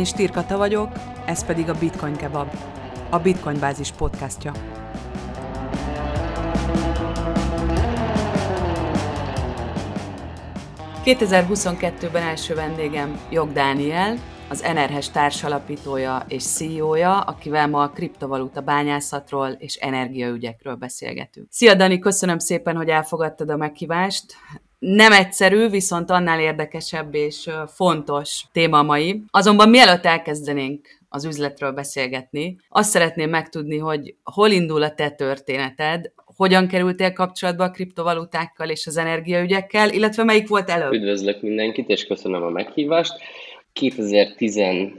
Én Stirkata vagyok, ez pedig a Bitcoin Kebab, a Bitcoin Bázis podcastja. ...2022-ben első vendégem Jogdániel, az NRHES társalapítója és CEO-ja, akivel ma a kriptovaluta bányászatról és energiaügyekről beszélgetünk. Szia Dani, köszönöm szépen, hogy elfogadtad a meghívást. Nem egyszerű, viszont annál érdekesebb és fontos téma mai. Azonban mielőtt elkezdenénk az üzletről beszélgetni, azt szeretném megtudni, hogy hol indul a te történeted, hogyan kerültél kapcsolatba a kriptovalutákkal és az energiaügyekkel, illetve melyik volt előbb? Üdvözlök mindenkit, és köszönöm a meghívást. 2015-6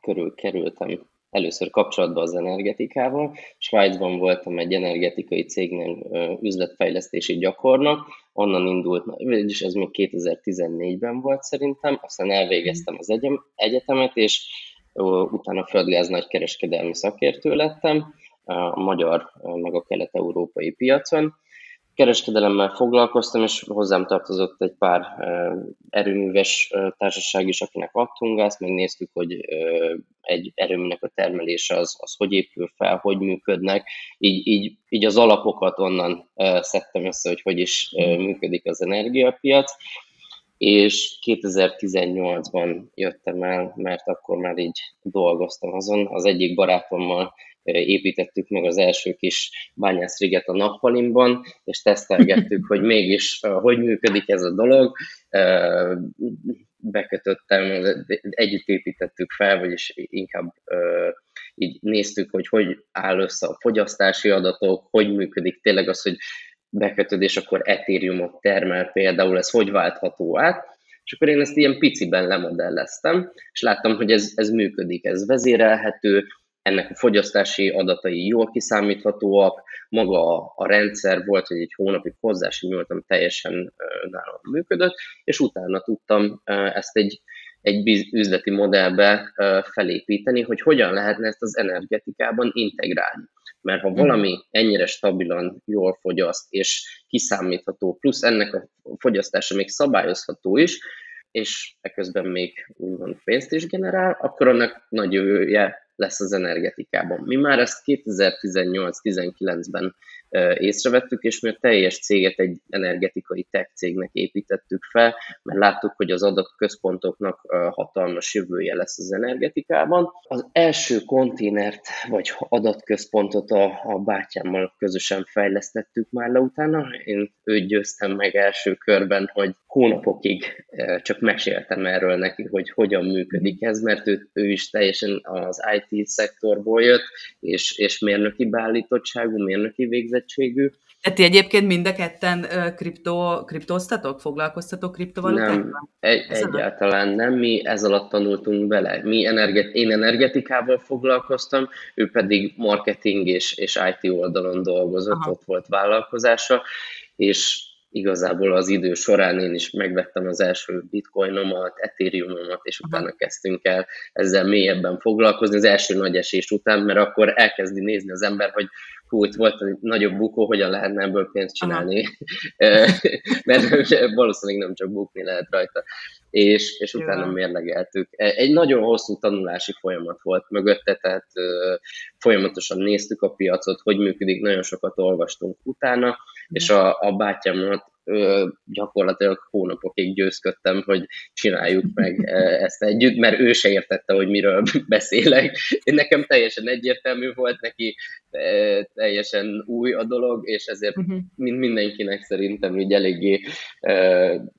körül kerültem először kapcsolatba az energetikával. Svájcban voltam egy energetikai cégnél üzletfejlesztési gyakornok, onnan indult, és ez még 2014-ben volt szerintem, aztán elvégeztem az egyetemet, és utána földgáz nagykereskedelmi szakértő lettem a magyar, meg a kelet-európai piacon. Kereskedelemmel foglalkoztam, és hozzám tartozott egy pár erőműves társaság is, akinek adtunk gázt, megnéztük, hogy egy erőműnek a termelése az hogy épül fel, hogy működnek. Így az alapokat onnan szedtem össze, hogy hogy is működik az energiapiac, és 2018-ban jöttem el, mert akkor már így dolgoztam azon. Az egyik barátommal építettük meg az első kis bányászriget a nappalimban, és tesztelgettük, hogy mégis hogy működik ez a dolog. Bekötöttem, együtt építettük fel, vagyis inkább így néztük, hogy áll össze a fogyasztási adatok, hogy működik tényleg az, hogy bekötöd, és akkor Ethereumot termel például, ez hogy váltható át. És akkor én ezt ilyen piciben lemodelleztem, és láttam, hogy ez működik, ez vezérelhető, ennek a fogyasztási adatai jól kiszámíthatóak, maga a rendszer volt, hogy egy hónapig hozzásimultam, teljesen nálam működött, és utána tudtam ezt egy üzleti modellbe felépíteni, hogy hogyan lehetne ezt az energetikában integrálni. Mert ha valami ennyire stabilan jól fogyaszt, és kiszámítható, plusz ennek a fogyasztása még szabályozható is, és eközben még úgymond pénzt is generál, akkor annak nagy jövője lesz az energetikában. Mi már ezt 2018-19-ben észrevettük, és mi a teljes céget egy energetikai tech cégnek építettük fel, mert láttuk, hogy az adatközpontoknak hatalmas jövője lesz az energetikában. Az első konténert, vagy adatközpontot a bátyámmal közösen fejlesztettük már le utána. Én őt győztem meg első körben, hogy hónapokig csak meséltem erről neki, hogy hogyan működik ez, mert ő is teljesen az IT-szektorból jött, és mérnöki beállítottságú, mérnöki végzettségű. Tehát ti egyébként mind a ketten kriptóztatok? Foglalkoztatok kriptovalutákkal? Nem, egyáltalán nem. Mi ez alatt tanultunk bele. Én energetikával foglalkoztam, ő pedig marketing és IT oldalon dolgozott, aha, ott volt vállalkozása, és igazából az idő során én is megvettem az első bitcoinomat, ethereumomat, és utána kezdtünk el ezzel mélyebben foglalkozni az első nagy esés után, mert akkor elkezdi nézni az ember, hogy hú, itt volt egy nagyobb bukó, hogyan lehetne ebből pénzt csinálni, mert valószínűleg nem csak bukni lehet rajta. És utána mérlegeltük. Egy nagyon hosszú tanulási folyamat volt mögötte, tehát folyamatosan néztük a piacot, hogy működik, nagyon sokat olvastunk utána, és a bátyámat gyakorlatilag hónapokig győzködtem, hogy csináljuk meg ezt együtt, mert ő se értette, hogy miről beszélek. Nekem teljesen egyértelmű volt, neki teljesen új a dolog, és ezért mindenkinek szerintem így eléggé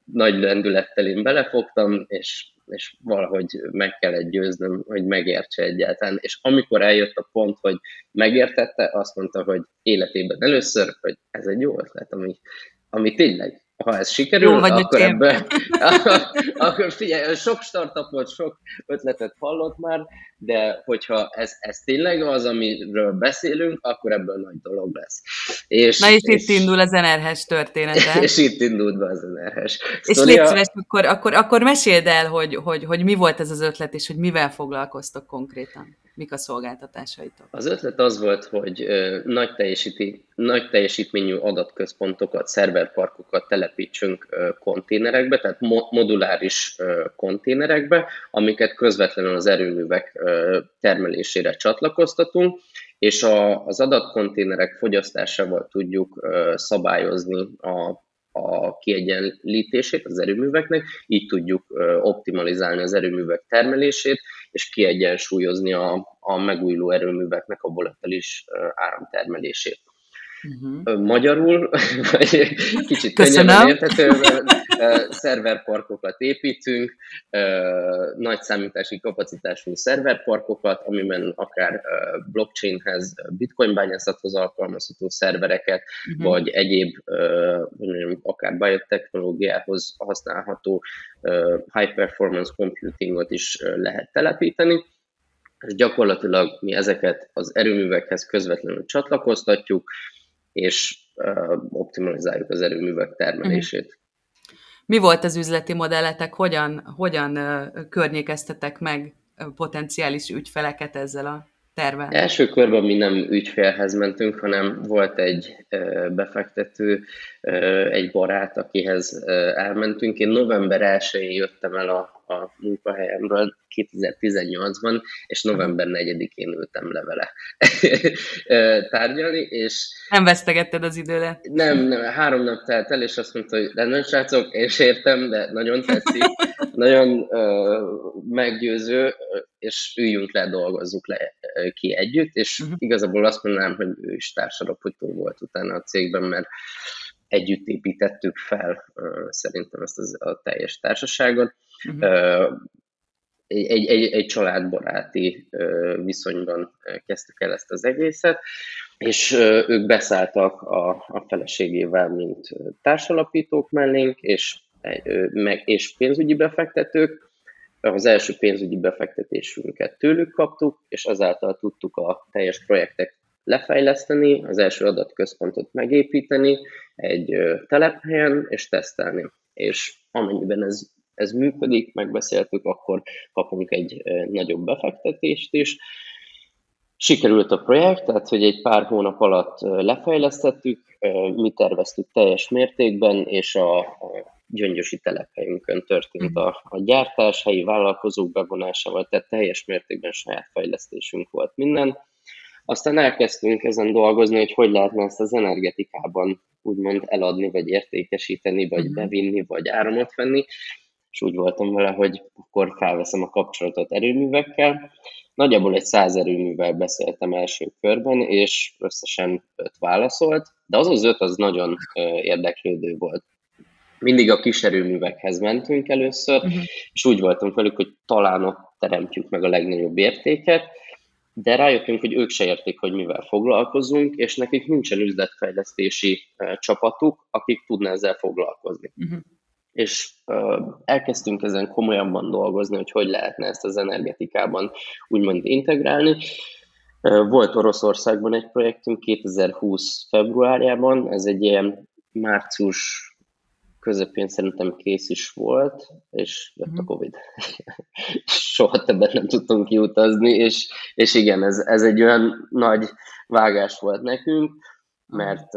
nagy lendülettel én belefogtam, és valahogy meg kellett győznöm, hogy megértse egyáltalán. És amikor eljött a pont, hogy megértette, azt mondta, hogy életében először, hogy ez egy jó ötlet, ami tényleg, ha ez sikerül, akkor ebben... akkor figyelj, sok startupot, sok ötletet hallott már, de hogyha ez tényleg az, amiről beszélünk, akkor ebből nagy dolog lesz. És itt indul az NRHES története. És itt indult be az NRHES. És légy szíves, akkor meséld el, hogy mi volt ez az ötlet, és hogy mivel foglalkoztok konkrétan. mik a szolgáltatásaitok? Az ötlet az volt, hogy nagy teljesítményű adatközpontokat, szerverparkokat telepítsünk konténerekbe, tehát moduláris konténerekbe, amiket közvetlenül az erőművek termelésére csatlakoztatunk, és az adatkonténerek fogyasztásával tudjuk szabályozni a kiegyenlítését az erőműveknek, így tudjuk optimalizálni az erőművek termelését, és kiegyensúlyozni a megújuló erőműveknek a volatilis áramtermelését. Uh-huh. Magyarul, vagy kicsit könnyebben érthetően, szerverparkokat építünk, nagy számítási kapacitású szerverparkokat, amiben akár blockchainhez, bitcoin bányászathoz alkalmazható szervereket, uh-huh. vagy egyéb, akár biotechnológiához használható high performance computingot is lehet telepíteni. És gyakorlatilag mi ezeket az erőművekhez közvetlenül csatlakoztatjuk, és optimalizáljuk az erőművek termelését. Mi volt az üzleti modelletek? Hogyan környékeztetek meg potenciális ügyfeleket ezzel a tervel? Első körben mi nem ügyfélhez mentünk, hanem volt egy befektető, egy barát, akihez elmentünk. Én november 1-én jöttem el a munkahelyemről 2018-ban, és november 4-én ültem le vele tárgyalni, és... Nem vesztegetted az időre? Nem, 3 nap telt el, és azt mondta, hogy rendben, srácok, én sértem, de nagyon tetszik, nagyon meggyőző, és üljünk le, dolgozzuk le ki együtt, és igazából azt mondanám, hogy ő is társalapító volt utána a cégben, mert együtt építettük fel szerintem ezt a teljes társaságot. Uh-huh. Egy családbaráti viszonyban kezdtük el ezt az egészet, és ők beszálltak a feleségével, mint társalapítók mellénk, és pénzügyi befektetők. Az első pénzügyi befektetésünket tőlük kaptuk, és azáltal tudtuk a teljes projektet lefejleszteni, az első adatközpontot megépíteni egy telephelyen, és tesztelni. És amennyiben ez működik, megbeszéltük, akkor kapunk egy nagyobb befektetést is. Sikerült a projekt, tehát hogy egy pár hónap alatt lefejlesztettük, mi terveztük teljes mértékben, és a gyöngyösi telephelyünkön történt a gyártás, helyi vállalkozók bevonásával, tehát teljes mértékben saját fejlesztésünk volt minden. Aztán elkezdtünk ezen dolgozni, hogy lehetne ezt az energetikában úgymond eladni, vagy értékesíteni, vagy bevinni, vagy áramot venni, és úgy voltam vele, hogy akkor felveszem a kapcsolatot erőművekkel. Nagyjából egy 100 erőművel beszéltem első körben, és összesen 5 válaszolt, de az 5 az nagyon érdeklődő volt. Mindig a kis erőművekhez mentünk először, és úgy voltam velük, hogy talán ott teremtjük meg a legnagyobb értéket, de rájöttünk, hogy ők se értik, hogy mivel foglalkozunk, és nekik nincsen üzletfejlesztési csapatuk, akik tudná ezzel foglalkozni. És elkezdtünk ezen komolyabban dolgozni, hogy lehetne ezt az energetikában úgymond integrálni. Volt Oroszországban egy projektünk 2020 februárjában, ez egy ilyen március közepén szerintem kész is volt, és jött a Covid. Soha többet nem tudtunk kiutazni, és igen, ez egy olyan nagy vágás volt nekünk, mert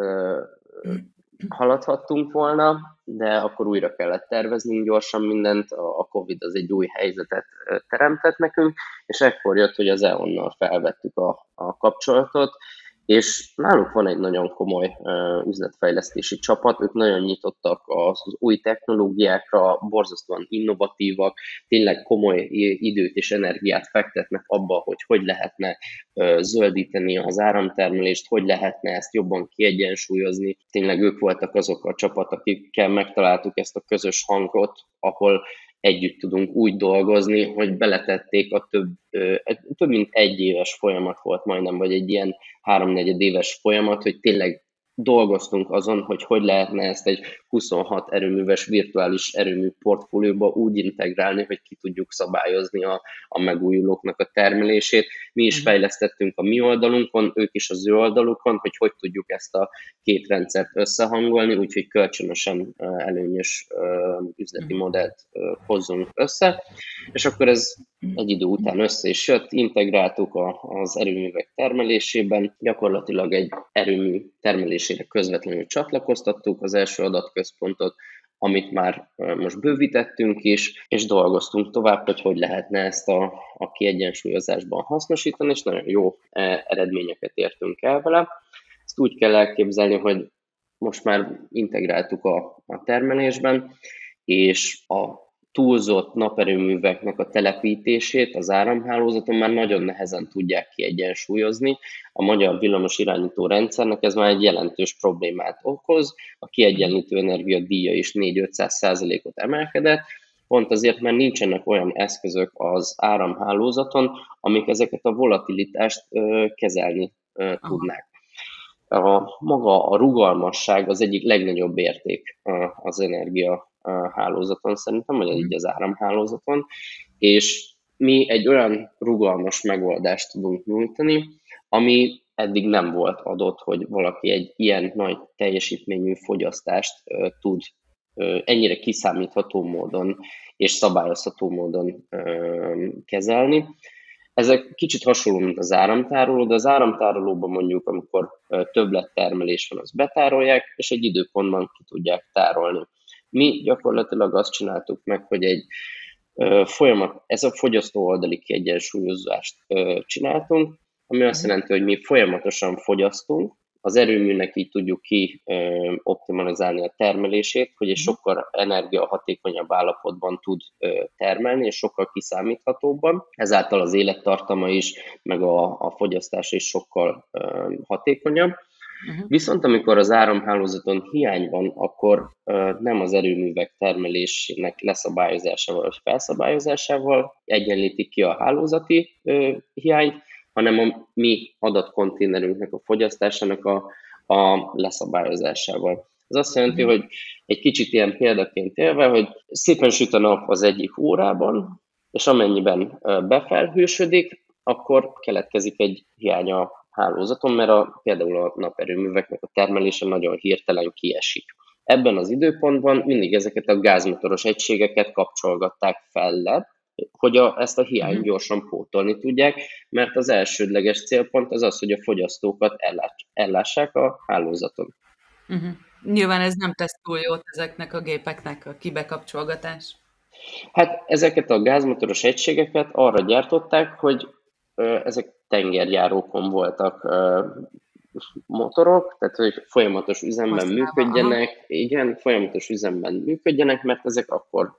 haladhattunk volna, de akkor újra kellett terveznünk gyorsan mindent, a Covid az egy új helyzetet teremtett nekünk, és ekkor jött, hogy az EON-nal felvettük a kapcsolatot, és náluk van egy nagyon komoly üzletfejlesztési csapat, ők nagyon nyitottak az új technológiákra, borzasztóan innovatívak, tényleg komoly időt és energiát fektetnek abba, hogy lehetne zöldíteni az áramtermelést, hogy lehetne ezt jobban kiegyensúlyozni. Tényleg ők voltak azok a csapat, akikkel megtaláltuk ezt a közös hangot, ahol együtt tudunk úgy dolgozni, hogy beletették a több mint egy éves folyamat volt majdnem, vagy egy ilyen 3-4 éves folyamat, hogy tényleg dolgoztunk azon, hogy lehetne ezt egy 26 erőműves virtuális erőmű portfólióba úgy integrálni, hogy ki tudjuk szabályozni a megújulóknak a termelését. Mi is fejlesztettünk a mi oldalunkon, ők is az ő oldalukon, hogy tudjuk ezt a két rendszert összehangolni, úgyhogy kölcsönösen előnyös üzleti modellt hozzunk össze. És akkor ez egy idő után össze is jött, integráltuk az erőművek termelésében, gyakorlatilag egy erőmű termelésére közvetlenül csatlakoztattuk az első adatközpontot, amit már most bővítettünk is, és dolgoztunk tovább, hogy hogy lehetne ezt a kiegyensúlyozásban hasznosítani, és nagyon jó eredményeket értünk el vele. Ezt úgy kell elképzelni, hogy most már integráltuk a termelésben, és a túlzott naperőműveknek a telepítését az áramhálózaton már nagyon nehezen tudják kiegyensúlyozni. A magyar villamos irányító rendszernek ez már egy jelentős problémát okoz. A kiegyenlítő energia díja is 4-500%-ot emelkedett, pont azért, mert nincsenek olyan eszközök az áramhálózaton, amik ezeket a volatilitást kezelni tudnák. Maga a rugalmasság az egyik legnagyobb érték az energia hálózaton szerintem, vagy így az áramhálózaton, és mi egy olyan rugalmas megoldást tudunk nyújtani, ami eddig nem volt adott, hogy valaki egy ilyen nagy teljesítményű fogyasztást tud ennyire kiszámítható módon és szabályozható módon kezelni. Ezek kicsit hasonló, mint az áramtároló, de az áramtárolóban mondjuk, amikor többlettermelés van, azt betárolják, és egy időpontban ki tudják tárolni. Mi gyakorlatilag azt csináltuk meg, hogy egy folyamat, ez a fogyasztó oldali kiegyensúlyozást csináltunk, ami azt jelenti, hogy mi folyamatosan fogyasztunk, az erőműnek így tudjuk ki optimalizálni a termelését, hogy egy sokkal energiahatékonyabb állapotban tud termelni, és sokkal kiszámíthatóbban. Ezáltal az élettartama is, meg a fogyasztás is sokkal hatékonyabb. Viszont amikor az áramhálózaton hiány van, akkor nem az erőművek termelésének leszabályozásával vagy felszabályozásával egyenlítik ki a hálózati hiányt, hanem a mi adatkonténerünknek a fogyasztásának a leszabályozásával. Ez azt jelenti, hogy egy kicsit ilyen példaként élve, hogy szépen süt a nap az egyik órában, és amennyiben befelhősödik, akkor keletkezik egy hiány a hálózaton, mert például a naperőműveknek a termelése nagyon hirtelen kiesik. Ebben az időpontban mindig ezeket a gázmotoros egységeket kapcsolgatták fel le, hogy ezt a hiányt gyorsan pótolni tudják, mert az elsődleges célpont az az, hogy a fogyasztókat ellássák a hálózaton. Nyilván ez nem tesz túl jót ezeknek a gépeknek a kibekapcsolgatás. Hát ezeket a gázmotoros egységeket arra gyártották, hogy ezek tengerjárókon voltak motorok, tehát hogy folyamatos üzemben működjenek, igen, folyamatos üzemben működjenek, mert ezek akkor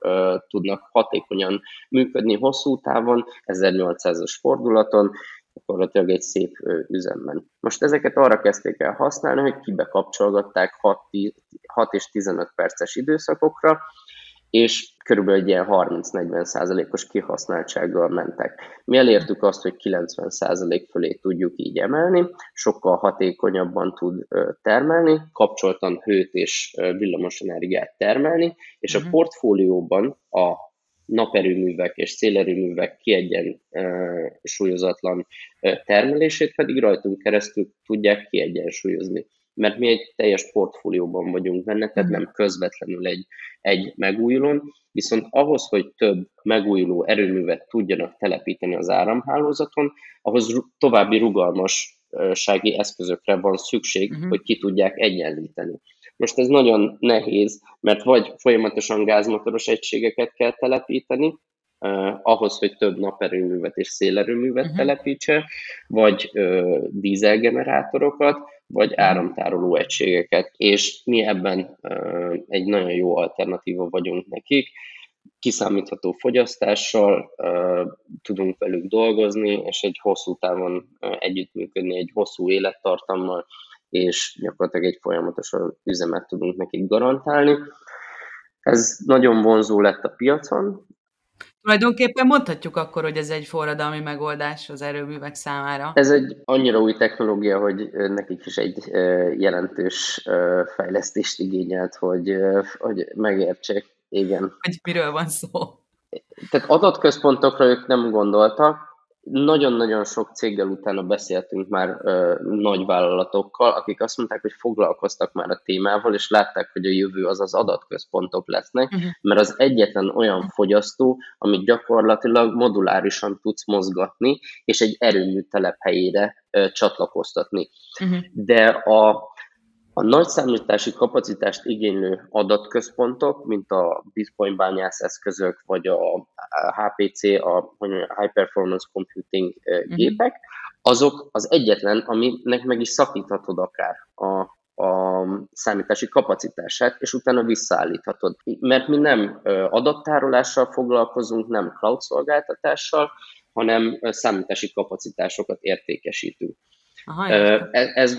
tudnak hatékonyan működni hosszú távon, 1800-as fordulaton, gyakorlatilag egy szép üzemben. Most ezeket arra kezdték el használni, hogy kibekapcsolgatták 6 és 15 perces időszakokra, és körülbelül egy ilyen 30-40%-os kihasználtsággal mentek. Mi elértük azt, hogy 90% fölé tudjuk így emelni, sokkal hatékonyabban tud termelni, kapcsoltan hőt és villamos energiát termelni, és a portfólióban a naperőművek és szélerőművek kiegyensúlyozatlan termelését pedig rajtunk keresztül tudják kiegyensúlyozni, mert mi egy teljes portfólióban vagyunk benne, tehát nem közvetlenül egy megújulón, viszont ahhoz, hogy több megújuló erőművet tudjanak telepíteni az áramhálózaton, ahhoz további rugalmassági eszközökre van szükség, hogy ki tudják egyenlíteni. Most ez nagyon nehéz, mert vagy folyamatosan gázmotoros egységeket kell telepíteni, ahhoz, hogy több naperőművet és szélerőművet telepítse, vagy dízelgenerátorokat, vagy áramtároló egységeket, és mi ebben egy nagyon jó alternatíva vagyunk nekik. Kiszámítható fogyasztással tudunk velük dolgozni, és egy hosszú távon együttműködni, egy hosszú élettartammal, és gyakorlatilag egy folyamatos üzemet tudunk nekik garantálni. Ez nagyon vonzó lett a piacon. Tulajdonképpen mondhatjuk akkor, hogy ez egy forradalmi megoldás az erőművek számára. Ez egy annyira új technológia, hogy nekik is egy jelentős fejlesztést igényelt, hogy megértsék. Igen. Hogy miről van szó? Tehát adatközpontokra ők nem gondoltak, nagyon-nagyon sok céggel utána beszéltünk már nagy vállalatokkal, akik azt mondták, hogy foglalkoztak már a témával, és látták, hogy a jövő az az adatközpontok lesznek, mert az egyetlen olyan fogyasztó, amit gyakorlatilag modulárisan tudsz mozgatni, és egy erőmű telephelyére csatlakoztatni. De a nagy számítási kapacitást igénylő adatközpontok, mint a Bitcoin bányász eszközök, vagy a HPC, a High Performance Computing gépek, azok az egyetlen, aminek meg is szakíthatod akár a számítási kapacitását, és utána visszaállíthatod. Mert mi nem adattárolással foglalkozunk, nem cloud szolgáltatással, hanem számítási kapacitásokat értékesítünk. Aha,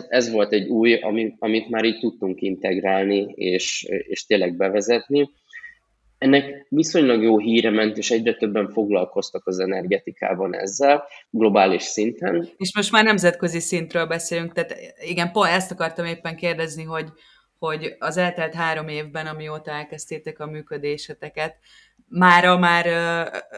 ez volt egy új, amit már így tudtunk integrálni és tényleg bevezetni. Ennek viszonylag jó híre ment, és egyre többen foglalkoztak az energetikában ezzel, globális szinten. És most már nemzetközi szintről beszélünk, tehát igen, ezt akartam éppen kérdezni, hogy az eltelt 3 évben, amióta elkezdtétek a működéseteket, mára már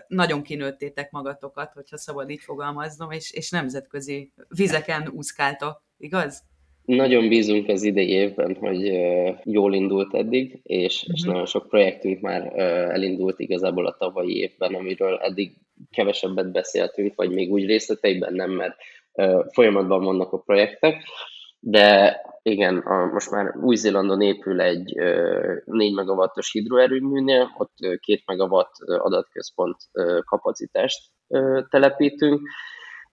nagyon kinőttétek magatokat, hogyha szabad így fogalmaznom, és nemzetközi vizeken úszkáltak, igaz? Nagyon bízunk az idei évben, hogy jól indult eddig, és nagyon sok projektünk már elindult igazából a tavalyi évben, amiről eddig kevesebbet beszéltünk, vagy még úgy részleteiben nem, mert folyamatban vannak a projektek, de igen, most már Új-Zélandon épül egy 4 megawattos hidroerőműnél, ott 2 megawatt adatközpont kapacitást telepítünk.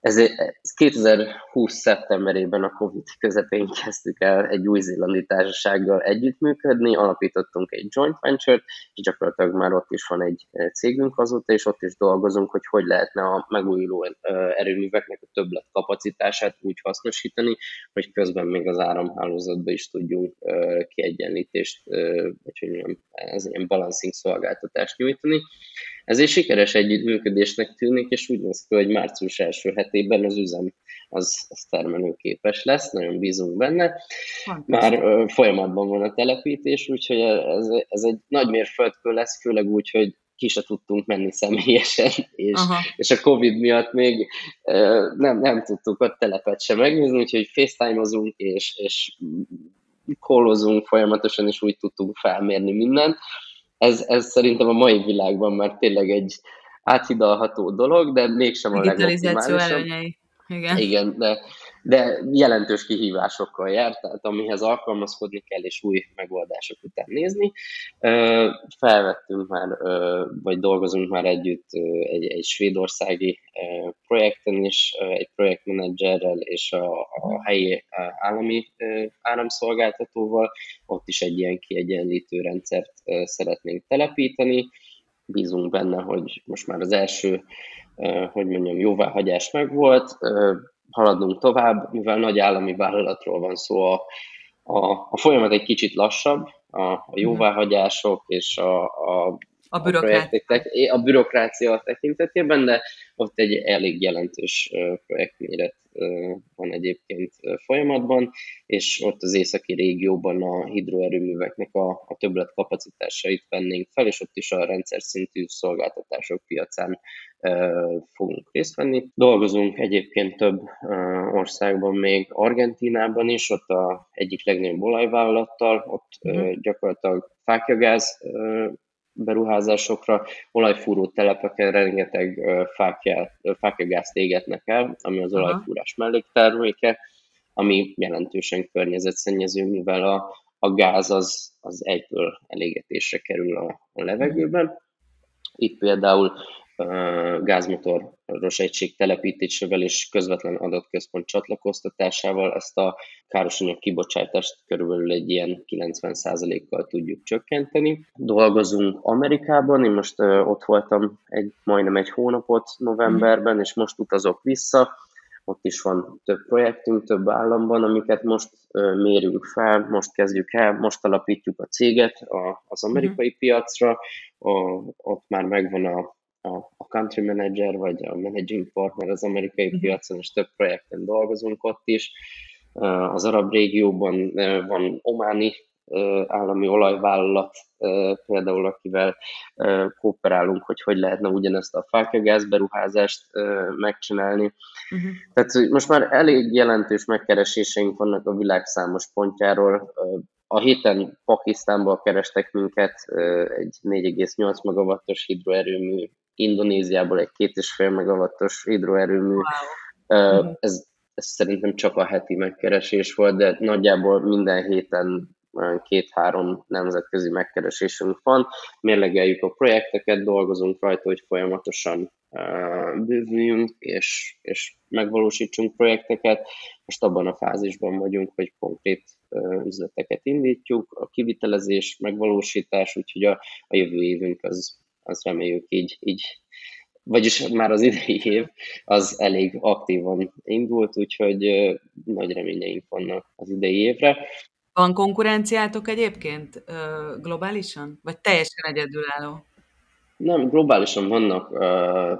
Ez 2020. szeptemberében a Covid közepén kezdtük el egy új-zélandi társasággal együttműködni, alapítottunk egy joint venture-t, és gyakorlatilag már ott is van egy cégünk azóta, és ott is dolgozunk, hogy lehetne a megújuló erőműveknek a többlet kapacitását úgy hasznosítani, hogy közben még az áramhálózatba is tudjunk kiegyenlítést, vagy ez ilyen balancing szolgáltatást nyújtani. Ezért sikeres együttműködésnek tűnik, és úgy néz ki, hogy március első hetében az üzem az termelőképes lesz, nagyon bízunk benne. Már folyamatban van a telepítés, úgyhogy ez egy nagy mérföldkő lesz, főleg úgy, hogy ki se tudtunk menni személyesen, és a Covid miatt még nem tudtuk a telepet sem megnézni, úgyhogy FaceTime-ozunk, és call-ozunk folyamatosan, és úgy tudtunk felmérni mindent. Ez szerintem a mai világban már tényleg egy áthidalható dolog, de mégsem a legoptimálisabb. Igen, de jelentős kihívásokkal jár, tehát amihez alkalmazkodni kell, és új megoldások után nézni. Felvettünk már, vagy dolgozunk már együtt egy svédországi projekten is, egy projektmenedzserrel és a helyi állami áramszolgáltatóval. Ott is egy ilyen kiegyenlítő rendszert szeretnénk telepíteni. Bízunk benne, hogy most már az első, jóváhagyás megvolt, haladunk tovább, mivel nagy állami vállalatról van szó, a folyamat egy kicsit lassabb, a jóváhagyások és a bürokrácia tekintetében, de ott egy elég jelentős projektméret van egyébként folyamatban, és ott az északi régióban a hidroerőműveknek a többlet kapacitásait vennénk fel, és ott is a rendszer szintű szolgáltatások piacán fogunk részt venni. Dolgozunk egyébként több országban, még Argentínában is, ott egyik legnagyobb olajvállalattal, ott gyakorlatilag fákjagáz beruházásokra, olajfúró telepeken rengeteg fákjagázt égetnek el, ami az olajfúrás mellékterméke, ami jelentősen környezetszennyező, mivel a gáz az egyből elégetésre kerül a levegőben. Itt például gázmotoros egység telepítésével és közvetlen adatközpont csatlakoztatásával ezt a károsanyag kibocsátást körülbelül egy ilyen 90%-kal tudjuk csökkenteni. Dolgozunk Amerikában, én most ott voltam majdnem egy hónapot novemberben, és most utazok vissza. Ott is van több projektünk, több államban, amiket most mérünk fel, most kezdjük el, most alapítjuk a céget az amerikai piacra, ott már megvan a country manager, vagy a managing partner az amerikai piacon, és több projekten dolgozunk ott is. Az arab régióban van ománi állami olajvállalat például, akivel kooperálunk, hogy lehetne ugyanezt a fákjagáz beruházást megcsinálni. Uh-huh. Tehát most már elég jelentős megkereséseink vannak a világ számos pontjáról. A héten Pakisztánból kerestek minket egy 4,8 megawattos hidroerőmű, Indonéziából egy 2,5 megawattos hidroerőmű. Wow. Ez szerintem csak a heti megkeresés volt, de nagyjából minden héten olyan 2-3 nemzetközi megkeresésünk van, mérlegeljük a projekteket, dolgozunk rajta, hogy folyamatosan bővüljünk, és megvalósítsunk projekteket. Most abban a fázisban vagyunk, hogy konkrét üzleteket indítjuk, a kivitelezés, megvalósítás, úgyhogy a jövő évünk az reméljük így, vagyis már az idei év az elég aktívan indult, úgyhogy nagy reményeink vannak az idei évre. Van konkurenciátok egyébként globálisan? Vagy teljesen egyedülálló? Nem, globálisan vannak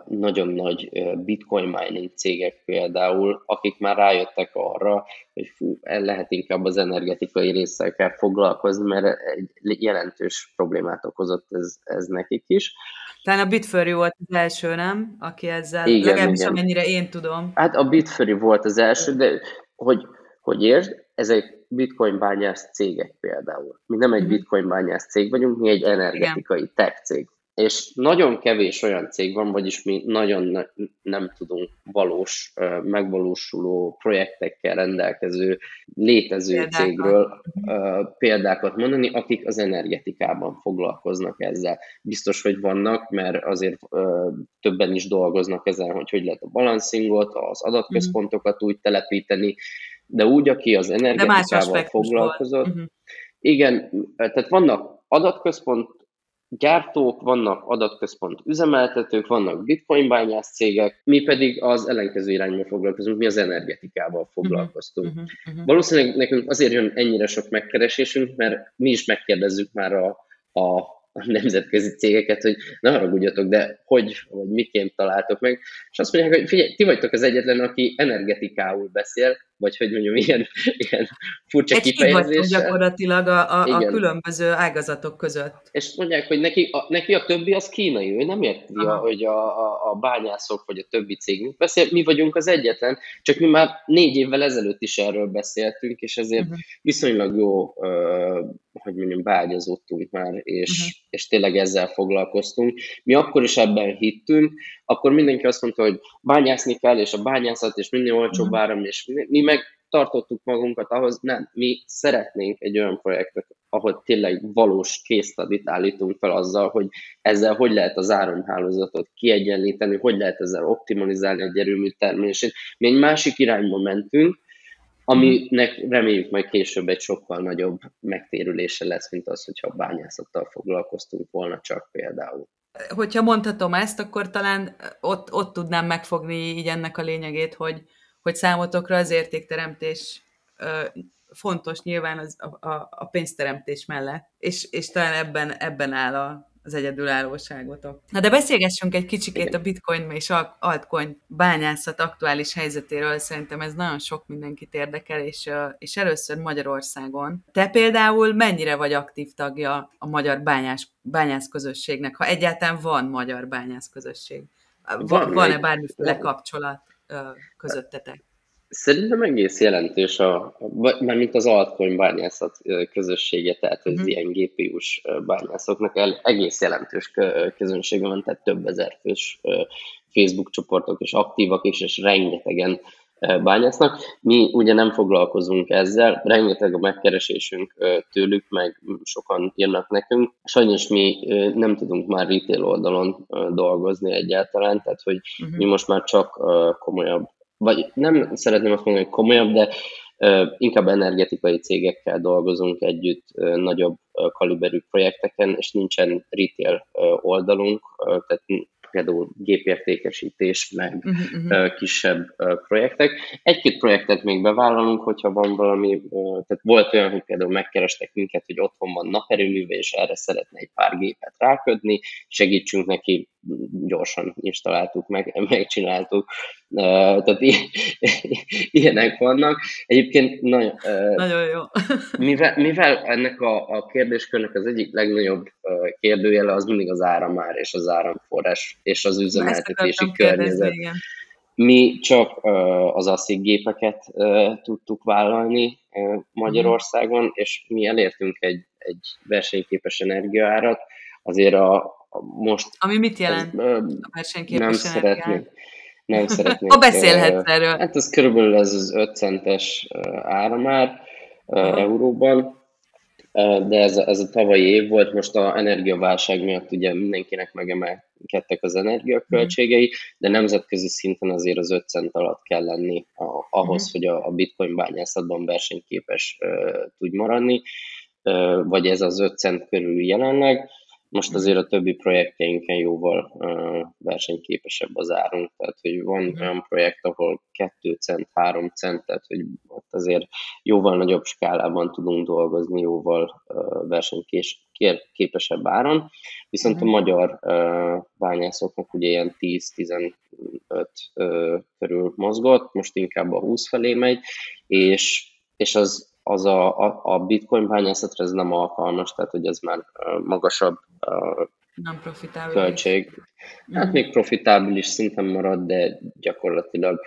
nagyon nagy bitcoin mining cégek például, akik már rájöttek arra, hogy lehet inkább az energetikai résszel kell foglalkozni, mert egy jelentős problémát okozott ez nekik is. Talán a BitFury volt az első, nem? Aki ezzel, legalábbis amennyire én tudom. Hát a BitFury volt az első, de hogy értsd, ezek bitcoin bányász cégek például. Mi nem egy bitcoin bányász cég vagyunk, mi egy energetikai tech cég. És nagyon kevés olyan cég van, vagyis mi nagyon nem tudunk valós, megvalósuló projektekkel rendelkező, létező cégről példákat mondani, akik az energetikában foglalkoznak ezzel. Biztos, hogy vannak, mert azért többen is dolgoznak ezen, hogy lehet a balancing-ot, az adatközpontokat úgy telepíteni, de úgy, aki az energetikával foglalkozott. Uh-huh. Igen, tehát vannak adatközpont gyártók, vannak adatközpont üzemeltetők, vannak bitcoin bányász cégek, mi pedig az ellenkező irányba foglalkozunk, mi az energetikával foglalkoztunk. Uh-huh. Uh-huh. Valószínűleg nekünk azért jön ennyire sok megkeresésünk, mert mi is megkérdezzük már a nemzetközi cégeket, hogy ne haragudjatok, de vagy miként találtok meg, és azt mondják, hogy figyelj, ti vagytok az egyetlen, aki energetikául beszél, vagy hogy mondjam, ilyen furcsa kifejezéssel. Gyakorlatilag a különböző ágazatok között. És mondják, hogy neki a többi az kínai, ő nem érti, hogy a bányászok vagy a többi cégünk beszél, mi vagyunk az egyetlen, csak mi már 4 évvel ezelőtt is erről beszéltünk, és ezért viszonylag jó, beágyazottunk már, és tényleg ezzel foglalkoztunk. Mi akkor is ebben hittünk, akkor mindenki azt mondta, hogy bányászni kell, és a bányászat, és minden olcsóbb áram, és mi megtartottuk magunkat ahhoz, nem, mi szeretnénk egy olyan projektet, ahol tényleg valós case-studyt állítunk fel azzal, hogy ezzel hogy lehet az áramhálózatot kiegyenlíteni, hogy lehet ezzel optimalizálni egy erőmű termelését. Mi egy másik irányba mentünk, aminek reméljük majd később egy sokkal nagyobb megtérülése lesz, mint az, hogyha bányászattal foglalkoztunk volna csak például. Hogyha mondhatom ezt, akkor talán ott tudnám megfogni így ennek a lényegét, hogy számotokra az értékteremtés fontos nyilván az a pénzteremtés mellett, és talán ebben áll az egyedülállóságotok. Na de beszélgessünk egy kicsikét a bitcoin és altcoin bányászat aktuális helyzetéről, szerintem ez nagyon sok mindenkit érdekel, és először Magyarországon. Te például mennyire vagy aktív tagja a magyar bányász közösségnek, ha egyáltalán van magyar bányász közösség? Van-e bármiféle kapcsolat közöttetek? Szerintem egész jelentős, mármint az altcoin bányászat közössége, tehát az ilyen GPU-s bányászoknak egész jelentős közönsége van, tehát több ezer fős Facebook csoportok is aktívak is, és rengetegen bányásznak. Mi ugye nem foglalkozunk ezzel, rengeteg a megkeresésünk tőlük, meg sokan jönnek nekünk. Sajnos mi nem tudunk már retail oldalon dolgozni egyáltalán, tehát hogy mi most már csak komolyabb, vagy nem szeretném azt mondani, hogy komolyabb, de inkább energetikai cégekkel dolgozunk együtt nagyobb kaliberű projekteken, és nincsen retail oldalunk, tehát például gépértékesítés, meg kisebb projektek. Egy-két projektet még bevállalunk, hogyha van valami, tehát volt olyan, hogy például megkerestek minket, hogy otthon van naperőműve, és erre szeretne egy pár gépet rákötni, segítsünk neki gyorsan is találtuk meg, megcsináltuk. Tehát ilyenek vannak. Egyébként nagyon jó. Mivel ennek a kérdéskörnek az egyik legnagyobb kérdőjele az mindig az áramár és az áramforrás és az üzemeltetési környezet. Mi csak az ASZIG gépeket tudtuk vállalni Magyarországon, és mi elértünk egy versenyképes energiaárat. Azért most... Ami mit jelent a versenyképes energiaárat? Nem szeretnék. Ha beszélhetsz erről. Hát ez körülbelül az 5 centes áramár euróban, de ez a tavalyi év volt, most a energiaválság miatt ugye mindenkinek megemelkedtek az energiaköltségei, de nemzetközi szinten azért az 5 cent alatt kell lenni ahhoz, hogy a bitcoin bányászatban versenyképes tudj maradni, vagy ez az 5 cent körül jelenleg. Most azért a többi projektjeinken jóval versenyképesebb az árunk, tehát hogy van olyan projekt, ahol 2 cent, 3 cent, tehát hogy ott azért jóval nagyobb skálában tudunk dolgozni, jóval versenyképesebb áron, viszont a magyar bányászoknak ugye ilyen 10-15 körül mozgott, most inkább a 20 felé megy, és az a bitcoin bányászatra ez nem alkalmas, tehát hogy ez már magasabb nem profitábilis költség. Hát még profitábilis szinten marad, de gyakorlatilag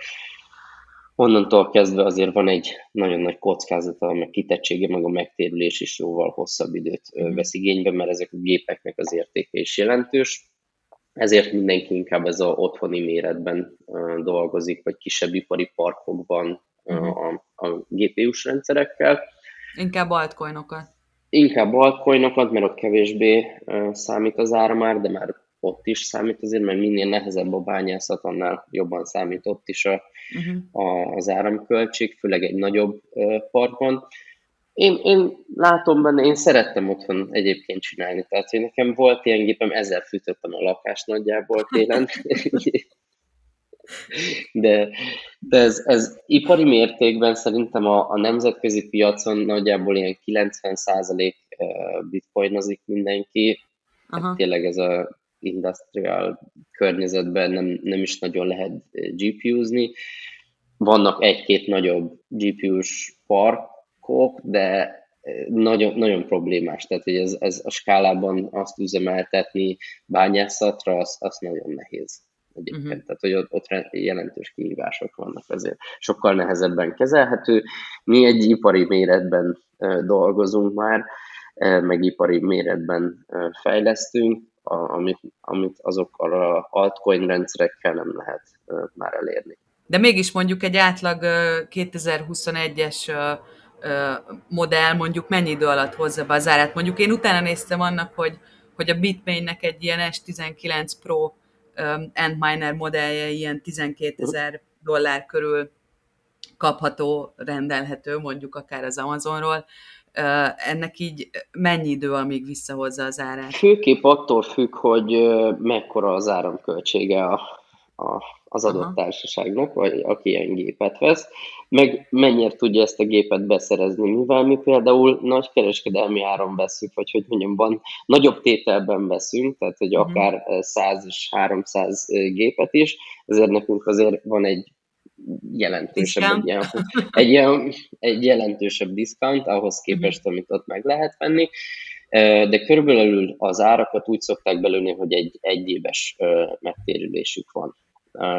onnantól kezdve azért van egy nagyon nagy kockázata, meg kitettsége, meg a megtérülés is jóval hosszabb időt vesz igénybe, mert ezek a gépeknek az értéke is jelentős. Ezért mindenki inkább ez a otthoni méretben dolgozik, vagy kisebb ipari parkokban, a GPU-s rendszerekkel. Inkább altcoinokat, mert ott kevésbé számít az áramár, de már ott is számít azért, mert minél nehezebb a bányászat, annál jobban számít ott is az áramköltség, főleg egy nagyobb parkon. Én látom benne, én szerettem otthon egyébként csinálni, tehát hogy nekem volt ilyen gépem, 1000 fűtöttem a lakást nagyjából télen. De ez ipari mértékben szerintem a nemzetközi piacon nagyjából ilyen 90% bitcoinozik mindenki. Hát tényleg ez a industrial környezetben nem is nagyon lehet GPU-zni. Vannak egy-két nagyobb GPU-s parkok, de nagyon, nagyon problémás. Tehát, hogy ez a skálában azt üzemeltetni bányászatra, az nagyon nehéz. Tehát, hogy ott jelentős kihívások vannak, ezért sokkal nehezebben kezelhető. Mi egy ipari méretben dolgozunk már, meg ipari méretben fejlesztünk, amit azokkal az altcoin rendszerekkel nem lehet már elérni. De mégis mondjuk egy átlag 2021-es modell mondjuk mennyi idő alatt hozza be az árát? Mondjuk én utána néztem annak, hogy a Bitmainnek egy ilyen S19 Pro Endminer modellje ilyen $12,000 körül kapható, rendelhető, mondjuk akár az Amazonról. Ennek így mennyi idő, amíg visszahozza az árát? Főképp attól függ, hogy mekkora az áramköltsége az adott társaságnak, vagy aki ilyen gépet vesz, meg mennyire tudja ezt a gépet beszerezni, mivel mi például nagy kereskedelmi áron veszünk, vagy hogy mondjam, nagyobb tételben veszünk, tehát hogy akár 100 és 300 gépet is, ezért nekünk azért van egy jelentősebb jelentősebb diszkount ahhoz képest, amit ott meg lehet venni. De körülbelül az árakat úgy szokták belőni, hogy egy éves megtérülésük van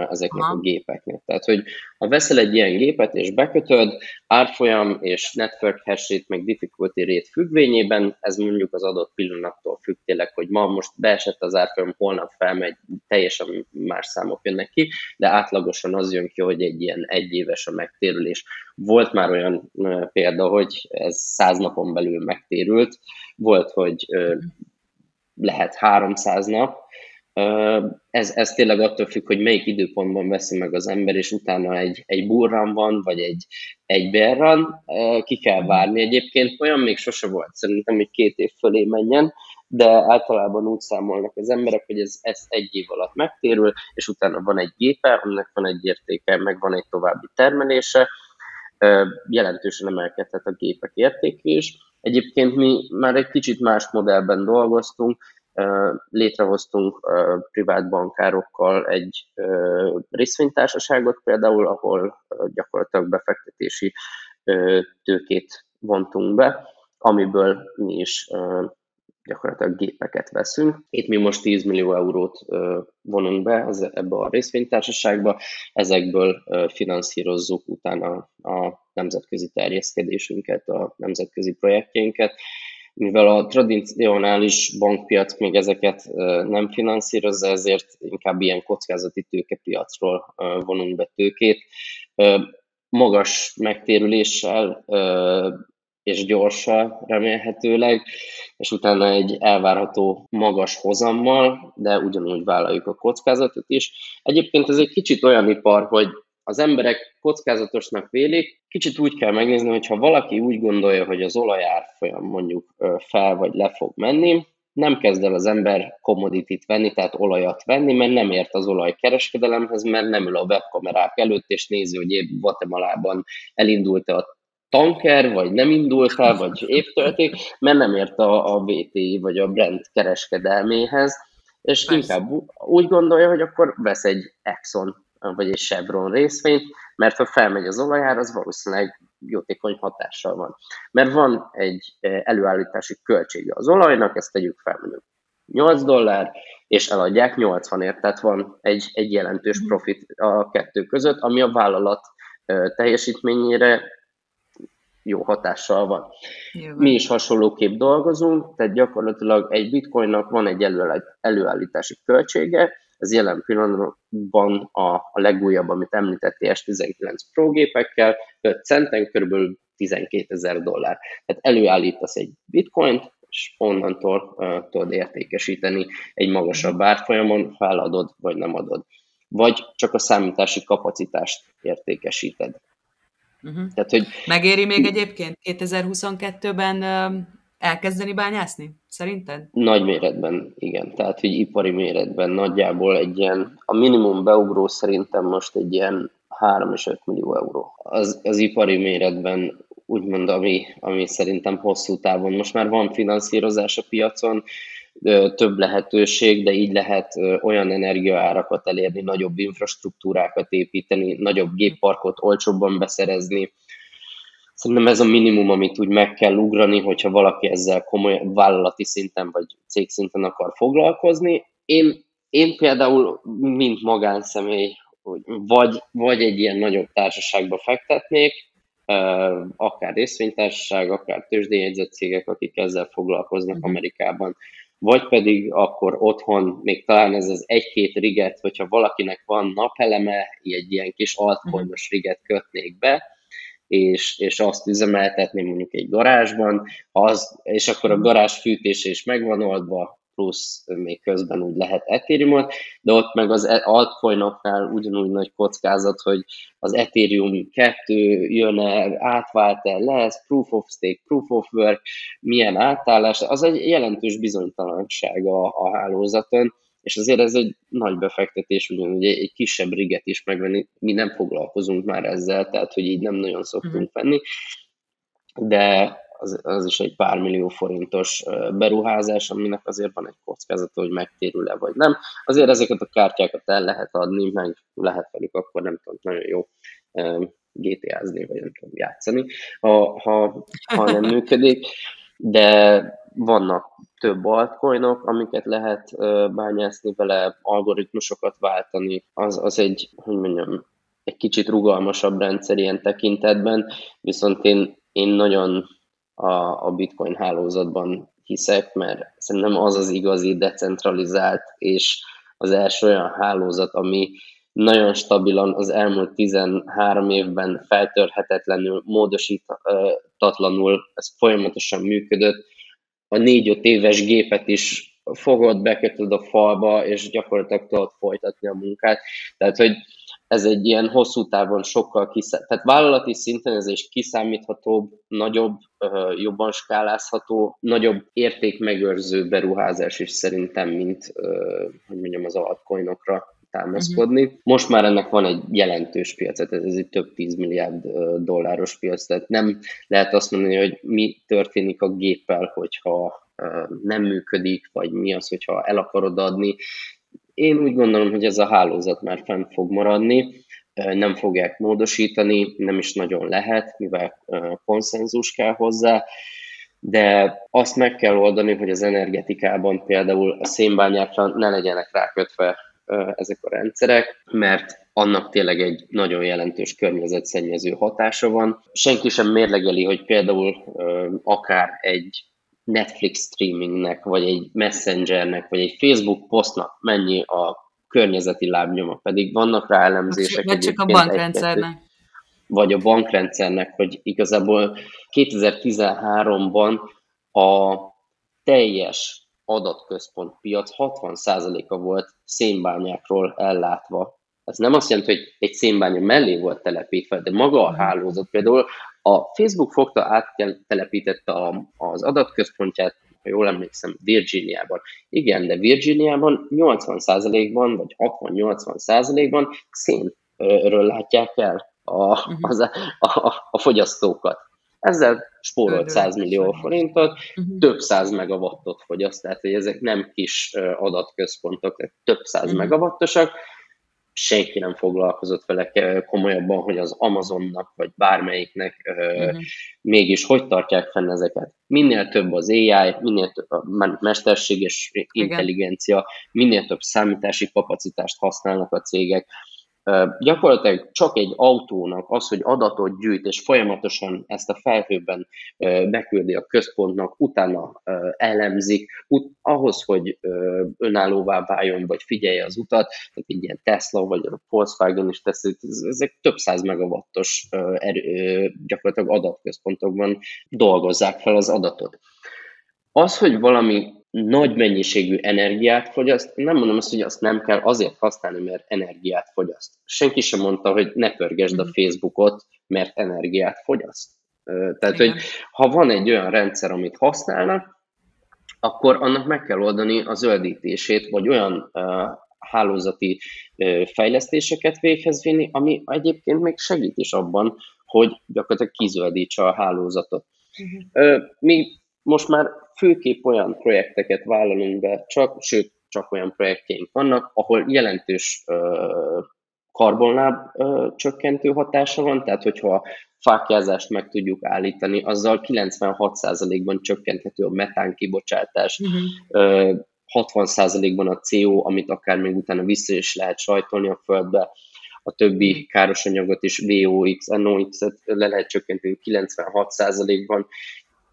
ezeknek a gépeknek. Tehát, hogy ha veszel egy ilyen gépet és bekötöd, árfolyam és network hash rate meg difficulty rate függvényében, ez mondjuk az adott pillanattól függ tényleg, hogy ma most beesett az árfolyam, holnap felmegy, teljesen más számok jönnek ki, de átlagosan az jön ki, hogy egy ilyen egyéves a megtérülés. Volt már olyan példa, hogy ez 100 napon belül megtérült, volt, hogy lehet 300 nap, ez tényleg attól függ, hogy melyik időpontban veszi meg az ember, és utána egy burran van, vagy egy berran, ki kell várni. Egyébként olyan még sose volt, szerintem, hogy 2 év fölé menjen, de általában úgy számolnak az emberek, hogy ez egy év alatt megtérül, és utána van egy gépe, aminek van egy értéke, meg van egy további termelése, jelentősen emelkedhet a gépek értéke is. Egyébként mi már egy kicsit más modellben dolgoztunk, Létrehoztunk privát bankárokkal egy részvénytársaságot például, ahol gyakorlatilag befektetési tőkét vontunk be, amiből mi is gyakorlatilag gépeket veszünk. Itt mi most 10 millió eurót vonunk be ebbe a részvénytársaságba, ezekből finanszírozzuk utána a nemzetközi terjeszkedésünket, a nemzetközi projektjénket. Mivel a tradicionális bankpiac még ezeket nem finanszírozza, ezért inkább ilyen kockázati tőkepiacról vonunk be tőkét. Magas megtérüléssel és gyorsan remélhetőleg, és utána egy elvárható magas hozammal, de ugyanúgy vállaljuk a kockázatot is. Egyébként ez egy kicsit olyan ipar, hogy az emberek kockázatosnak vélik, kicsit úgy kell megnézni, hogy ha valaki úgy gondolja, hogy az olajárfolyam mondjuk fel vagy le fog menni, nem kezd el az ember commodity-t venni, tehát olajat venni, mert nem ért az olajkereskedelemhez, mert nem ül a webkamerák előtt, és nézi, hogy épp Guatemalában elindult a tanker, vagy nem indult el, vagy épp történt, mert nem ért a WTI vagy a Brent kereskedelméhez, és inkább úgy gondolja, hogy akkor vesz egy Exxon vagy egy Chevron részvényt, mert ha felmegy az olajár, az valószínűleg jótékony hatással van. Mert van egy előállítási költsége az olajnak, ezt tegyük fel mondjuk $8, és eladják 80-ért, tehát van egy jelentős profit a kettő között, ami a vállalat teljesítményére jó hatással van. Jó. Mi is hasonlóképp dolgozunk, tehát gyakorlatilag egy bitcoinnak van egy előállítási költsége, ez jelen pillanatban a legújabb, amit említettél, S19 Pro gépekkel, 5 centen körülbelül $12,000. Tehát előállítasz egy bitcoint, és onnantól tudod értékesíteni egy magasabb árfolyamon, ha eladod, vagy nem adod. Vagy csak a számítási kapacitást értékesíted. Uh-huh. Tehát, hogy... Megéri még egyébként 2022-ben elkezdeni bányászni, szerinted? Nagy méretben, igen. Tehát, hogy ipari méretben nagyjából egy ilyen, a minimum beugró szerintem most egy ilyen 3,5 millió euró. Az ipari méretben úgymond, ami szerintem hosszú távon. Most már van finanszírozás a piacon, több lehetőség, de így lehet olyan energiaárakat elérni, nagyobb infrastruktúrákat építeni, nagyobb gépparkot olcsóbban beszerezni. Szerintem ez a minimum, amit úgy meg kell ugrani, hogyha valaki ezzel komoly vállalati szinten vagy cégszinten akar foglalkozni. Én például, mint magánszemély, vagy egy ilyen nagyobb társaságba fektetnék, akár részvénytársaság, akár tőzsdéjegyzett cégek, akik ezzel foglalkoznak Amerikában, vagy pedig akkor otthon, még talán ez az 1-2 riget, hogyha valakinek van napeleme, egy ilyen kis altcoinos riget kötnék be, és azt üzemeltetném mondjuk egy garázsban, és akkor a garázs fűtése is megvan oldva, plusz még közben úgy lehet Ethereumot, de ott meg az altcoinoknál ugyanúgy nagy kockázat, hogy az Ethereum 2 jön-e, átvált-e, lesz, Proof of Stake, Proof of Work, milyen átállás, az egy jelentős bizonytalanság a hálózaton, és azért ez egy nagy befektetés, ugyanúgy egy kisebb riget is megvenni, mi nem foglalkozunk már ezzel, tehát hogy így nem nagyon szoktunk venni, de az is egy pár millió forintos beruházás, aminek azért van egy kockázata, hogy megtérül-e vagy nem. Azért ezeket a kártyákat el lehet adni, meg lehet velük akkor nem tudom, nagyon jó GTA-zni, vagy nem tudom játszani, ha nem működik, de vannak több altcoinok, amiket lehet bányászni vele, algoritmusokat váltani, az egy, hogy mondjam, egy kicsit rugalmasabb rendszer ilyen tekintetben, viszont én nagyon a Bitcoin hálózatban hiszek, mert szerintem az az igazi, decentralizált, és az első olyan hálózat, ami nagyon stabilan az elmúlt 13 évben feltörhetetlenül, módosítatlanul, ez folyamatosan működött, a 4-5 éves gépet is fogod, bekötöd a falba, és gyakorlatilag tudod folytatni a munkát. Tehát, hogy ez egy ilyen hosszú távon sokkal tehát vállalati szinten ez egy kiszámíthatóbb, nagyobb, jobban skálázható, nagyobb értékmegőrző beruházás is szerintem, mint hogy mondjam, az altcoinokra támaszkodni. Uh-huh. Most már ennek van egy jelentős piac, tehát ez egy több $10 milliárd piac, tehát nem lehet azt mondani, hogy mi történik a géppel, hogyha nem működik, vagy mi az, hogyha el akarod adni. Én úgy gondolom, hogy ez a hálózat már fenn fog maradni, nem fogják módosítani, nem is nagyon lehet, mivel konszenzus kell hozzá, de azt meg kell oldani, hogy az energetikában például a szénbányákra ne legyenek rákötve ezek a rendszerek, mert annak tényleg egy nagyon jelentős környezetszennyező hatása van. Senki sem mérlegeli, hogy például akár egy Netflix streamingnek, vagy egy Messengernek, vagy egy Facebook posztnak mennyi a környezeti lábnyoma, pedig vannak rá elemzések. Vagy csak a bankrendszernek. Vagy a bankrendszernek, hogy igazából 2013-ban a teljes adatközpont piac 60%-a volt szénbányákról ellátva. Ez nem azt jelenti, hogy egy szénbánya mellé volt telepítve, de maga a hálózat például a Facebook fogta át telepítette az adatközpontját, ha jól emlékszem, Virginiában. Igen, de Virginiában 80%-ban, vagy 60-80%-ban szénről látják el a fogyasztókat. Ezzel spórolt 100 millió forintot, több 100 megawattot fogyaszt, tehát hogy ezek nem kis adatközpontok, több 100 megawattosak, senki nem foglalkozott vele komolyabban, hogy az Amazonnak, vagy bármelyiknek mégis hogy tartják fenn ezeket. Minél több az AI, minél több a mesterséges intelligencia, minél több számítási kapacitást használnak a cégek. Gyakorlatilag csak egy autónak az, hogy adatot gyűjt, és folyamatosan ezt a felhőben beküldi a központnak, utána elemzik, ahhoz, hogy önállóvá váljon, vagy figyelje az utat, tehát egy ilyen Tesla, vagy a Volkswagen is teszik, ezek több 100 megawattos gyakorlatilag adatközpontokban dolgozzák fel az adatot. Az, hogy valami nagy mennyiségű energiát fogyaszt, nem mondom azt, hogy azt nem kell azért használni, mert energiát fogyaszt. Senki sem mondta, hogy ne pörgesd a Facebookot, mert energiát fogyaszt. Tehát, hogy ha van egy olyan rendszer, amit használnak, akkor annak meg kell oldani a zöldítését, vagy olyan hálózati fejlesztéseket véghez vinni, ami egyébként még segít is abban, hogy gyakorlatilag kizöldítsa a hálózatot. Mi most már főképp olyan projekteket vállalunk be, sőt, csak olyan projektjeink vannak, ahol jelentős karbonláb csökkentő hatása van, tehát hogyha a fáklyázást meg tudjuk állítani, azzal 96%-ban csökkenthető a metánkibocsátás, 60%-ban a CO, amit akár még utána vissza is lehet sajtolni a földbe, a többi káros anyagot is, VOX, NOX-et le lehet csökkenteni 96%-ban,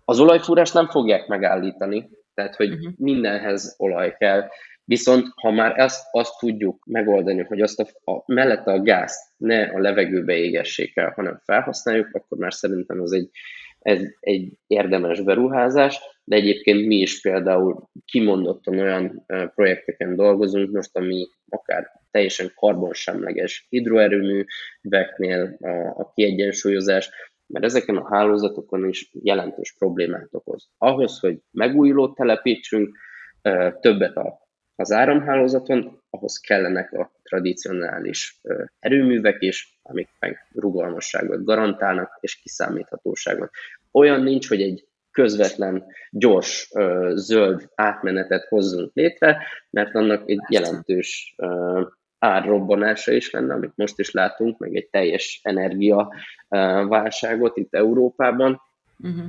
az olajfúrást nem fogják megállítani, tehát hogy mindenhez olaj kell, viszont ha már azt tudjuk megoldani, hogy azt mellette a gázt ne a levegőbe égessék el, hanem felhasználjuk, akkor már szerintem az egy érdemes beruházás, de egyébként mi is például kimondottan olyan projekteken dolgozunk most, ami akár teljesen karbonsemleges hidroerőműveknél a kiegyensúlyozás, mert ezeken a hálózatokon is jelentős problémát okoz. Ahhoz, hogy megújulót telepítsünk, többet az áramhálózaton, ahhoz kellenek a tradicionális erőművek is, amik meg rugalmasságot garantálnak, és kiszámíthatóságot. Olyan nincs, hogy egy közvetlen, gyors, zöld átmenetet hozzunk létre, mert annak egy jelentős árrobbanása is lenne, amit most is látunk, meg egy teljes energiaválságot itt Európában,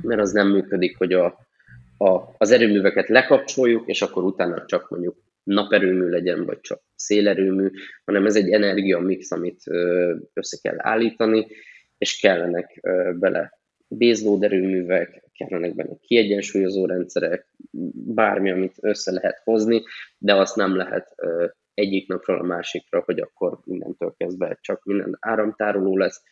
mert az nem működik, hogy az erőműveket lekapcsoljuk, és akkor utána csak mondjuk naperőmű legyen, vagy csak szélerőmű, hanem ez egy energiamix, amit össze kell állítani, és kellenek bele baseload erőművek, kellenek benne kiegyensúlyozó rendszerek, bármi, amit össze lehet hozni, de azt nem lehet egyik napról a másikra, hogy akkor mindentől kezdve csak minden áramtároló lesz,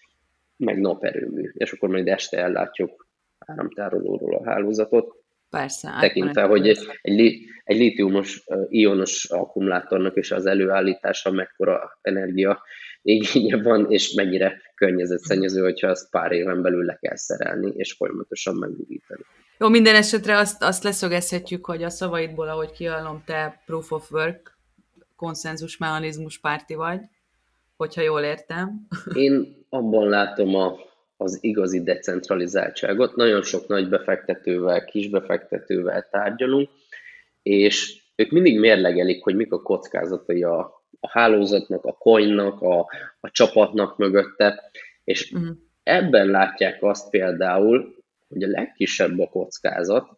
meg naperőmű. És akkor majd este ellátjuk áramtárolóról a hálózatot. Persze. Tekintve, hogy egy lítiumos, ionos akkumulátornak is az előállítása mekkora energia igénye van, és mennyire környezetszennyező, hogyha azt pár éven belül le kell szerelni, és folyamatosan megújítani. Jó, minden esetre azt leszögezhetjük, hogy a szavaidból, ahogy kihallom, te proof of work, konszenzusmechanizmus párti vagy, hogyha jól értem. Én abban látom az igazi decentralizáltságot. Nagyon sok nagy befektetővel, kis befektetővel tárgyalunk, és ők mindig mérlegelik, hogy mik a kockázatai a hálózatnak, a coinnak, a csapatnak mögötte, és ebben látják azt például, hogy a legkisebb a kockázat,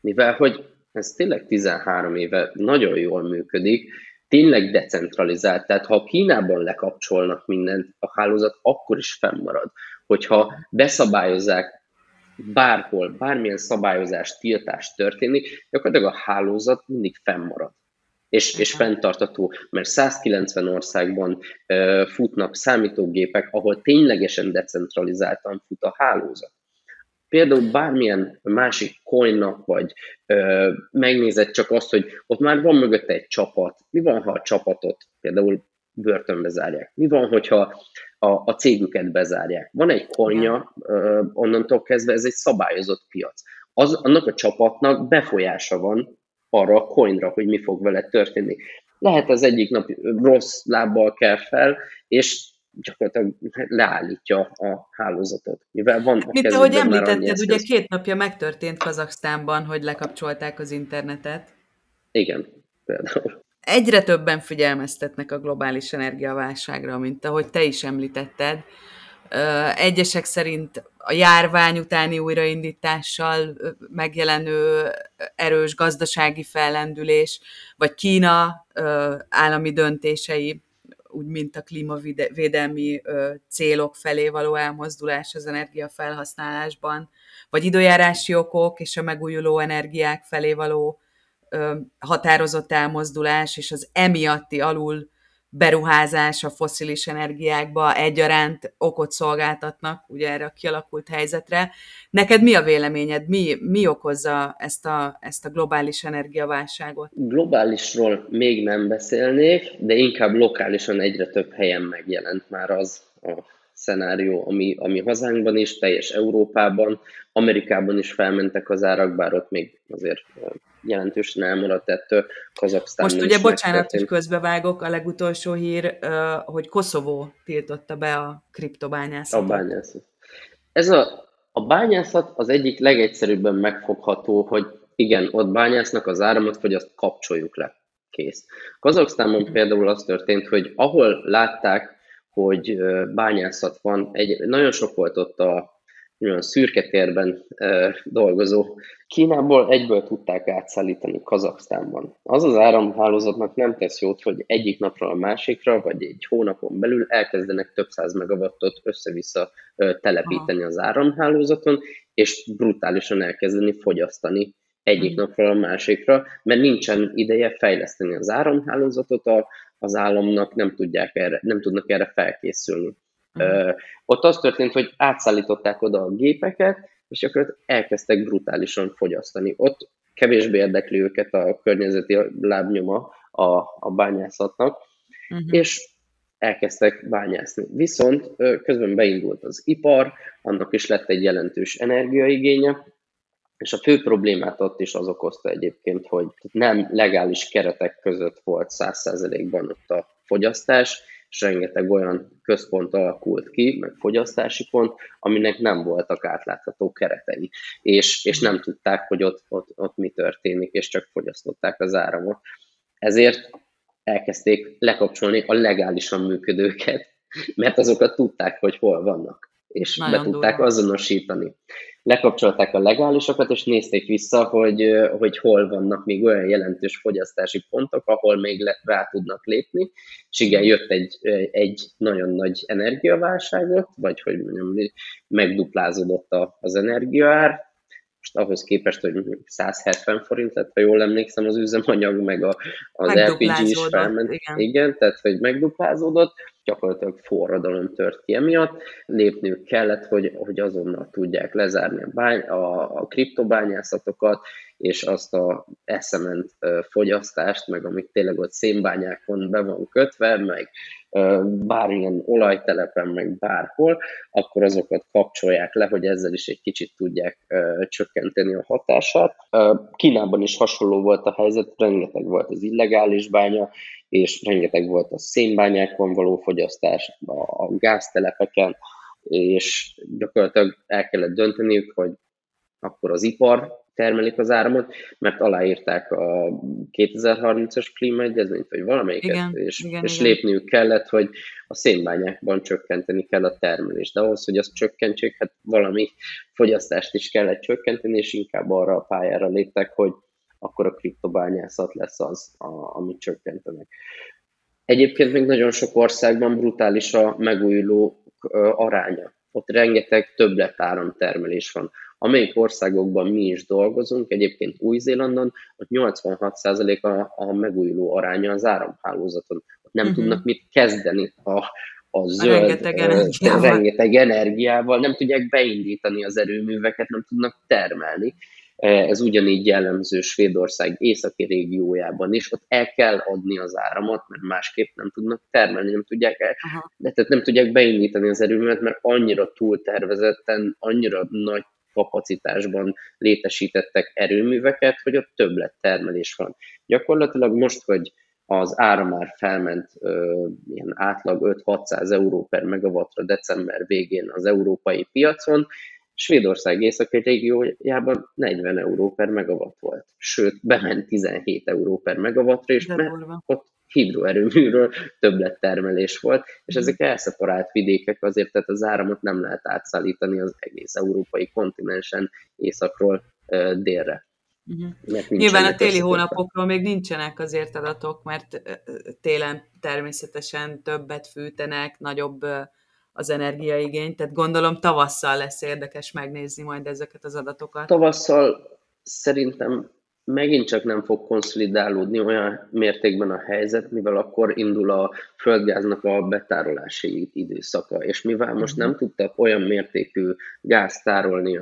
mivel hogy ez tényleg 13 éve nagyon jól működik, tényleg decentralizált, tehát ha Kínában lekapcsolnak mindent, a hálózat akkor is fennmarad. Hogyha beszabályozzák bárhol, bármilyen szabályozás, tiltás történik, gyakorlatilag a hálózat mindig fennmarad. És fenntartható, mert 190 országban futnak számítógépek, ahol ténylegesen decentralizáltan fut a hálózat. Például bármilyen másik coinnak, vagy megnézed csak azt, hogy ott már van mögötte egy csapat. Mi van, ha a csapatot például börtönbe zárják? Mi van, hogyha a cégüket bezárják? Van egy coinja, onnantól kezdve ez egy szabályozott piac. Annak a csapatnak befolyása van arra a coinra, hogy mi fog vele történni. Lehet az egyik nap rossz lábbal kell fel, és gyakorlatilag leállítja a hálózatot. Mivel van a mint ahogy említetted, ugye 2 napja megtörtént Kazahsztánban, hogy lekapcsolták az internetet. Igen, például. Egyre többen figyelmeztetnek a globális energiaválságra, mint ahogy te is említetted. Egyesek szerint a járvány utáni újraindítással megjelenő erős gazdasági fellendülés, vagy Kína állami döntései, úgy mint a klímavédelmi célok felé való elmozdulás az energiafelhasználásban, vagy időjárási okok és a megújuló energiák felé való határozott elmozdulás, és az emiatti alul beruházás a fosszilis energiákba egyaránt okot szolgáltatnak ugye erre a kialakult helyzetre. Neked mi a véleményed? Mi okozza ezt a globális energiaválságot? Globálisról még nem beszélnék, de inkább lokálisan egyre több helyen megjelent már az a szenárió, ami hazánkban is, teljes Európában, Amerikában is felmentek az árak, bár ott még azért jelentősen elmaradt ettől. Kazahsztánban most ugye, bocsánat, hogy közbevágok, a legutolsó hír, hogy Koszovó tiltotta be a kriptobányászatot. A bányászat az egyik legegyszerűbben megfogható, hogy igen, ott bányásznak az áramot, vagy azt kapcsoljuk le. Kész. Kazahsztánban például az történt, hogy ahol látták, hogy bányászat van, nagyon sok volt ott a olyan szürke térben dolgozó. Kínából egyből tudták átszállítani Kazahsztánban. Az az áramhálózatnak nem tesz jót, hogy egyik napról a másikra, vagy egy hónapon belül elkezdenek több száz megawattot össze-vissza telepíteni az áramhálózaton, és brutálisan elkezdeni fogyasztani egyik napról a másikra, mert nincsen ideje fejleszteni az áramhálózatot, az államnak nem tudnak erre felkészülni. Ott az történt, hogy átszállították oda a gépeket, és akkor elkezdtek brutálisan fogyasztani. Ott kevésbé érdekli őket a környezeti lábnyoma a bányászatnak, és elkezdtek bányászni. Viszont közben beindult az ipar, annak is lett egy jelentős energiaigénye, és a fő problémát ott is az okozta egyébként, hogy nem legális keretek között volt 100%-ban ott a fogyasztás, és rengeteg olyan központ alakult ki, meg fogyasztási pont, aminek nem voltak átlátható keretei, és nem tudták, hogy ott mi történik, és csak fogyasztották az áramot. Ezért elkezdték lekapcsolni a legálisan működőket, mert azokat tudták, hogy hol vannak, és nagyon be tudták azonosítani. Lekapcsolták a legálisokat, és nézték vissza, hogy hol vannak még olyan jelentős fogyasztási pontok, ahol még rá tudnak lépni, és igen, jött egy nagyon nagy energiaválságot, vagy hogy mondjam, megduplázódott az energiaár, most ahhoz képest, hogy 170 forint lett, ha jól emlékszem, az üzemanyag, meg az LPG is felment. Igen, tehát hogy megduplázódott, gyakorlatilag forradalom tört ki emiatt. Lépniük kellett, hogy azonnal tudják lezárni a kriptobányászatokat, és azt a eszement fogyasztást, meg amit tényleg ott szénbányákon be van kötve, meg bármilyen olajtelepen, meg bárhol, akkor azokat kapcsolják le, hogy ezzel is egy kicsit tudják csökkenteni a hatását. Kínában is hasonló volt a helyzet, rengeteg volt az illegális bánya, és rengeteg volt a szénbányákon való fogyasztás, a gáztelepeken, és gyakorlatilag el kellett dönteniük, hogy akkor az ipar termelik az áramot, mert aláírták a 2030-as klímaegyezményt, vagy valamelyiket, igen. Lépniük kellett, hogy a szénbányákban csökkenteni kell a termelést. De ahhoz, hogy azt csökkentsék, hát valami fogyasztást is kellett csökkenteni, és inkább arra a pályára léptek, hogy akkor a kriptobányászat lesz az, amit csökkentenek. Egyébként még nagyon sok országban brutális a megújulók aránya. Ott rengeteg többletáramtermelés van. Amelyik országokban mi is dolgozunk, egyébként Új-Zélandon, ott 86% a megújuló aránya az áramhálózaton. Ott nem tudnak mit kezdeni a zöld, rengeteg energiával, nem tudják beindítani az erőműveket, nem tudnak termelni. Ez ugyanígy jellemző Svédország északi régiójában is, ott el kell adni az áramot, mert másképp nem tudnak termelni, nem tudják, nem tudják beindítani az erőművet, mert annyira túltervezetten, annyira nagy kapacitásban létesítettek erőműveket, hogy ott többlettermelés van. Gyakorlatilag most, hogy az ára már felment ilyen átlag 5-600 euró per megawattra december végén az európai piacon, Svédország északi régiójában 40 euró per megawatt volt. Sőt, bement 17 euró per megawattra, és ott hidroerőműről többlettermelés volt, és ezek elszeparált vidékek azért, tehát az áramot nem lehet átszállítani az egész európai kontinensen északról délre. Nyilván a téli hónapokról még nincsenek azért adatok, mert télen természetesen többet fűtenek, nagyobb az energiaigény, tehát gondolom tavasszal lesz érdekes megnézni majd ezeket az adatokat. Tavasszal szerintem megint csak nem fog konszolidálódni olyan mértékben a helyzet, mivel akkor indul a földgáznak a betárolási időszaka, és mivel most nem tudtak olyan mértékű gázt tárolni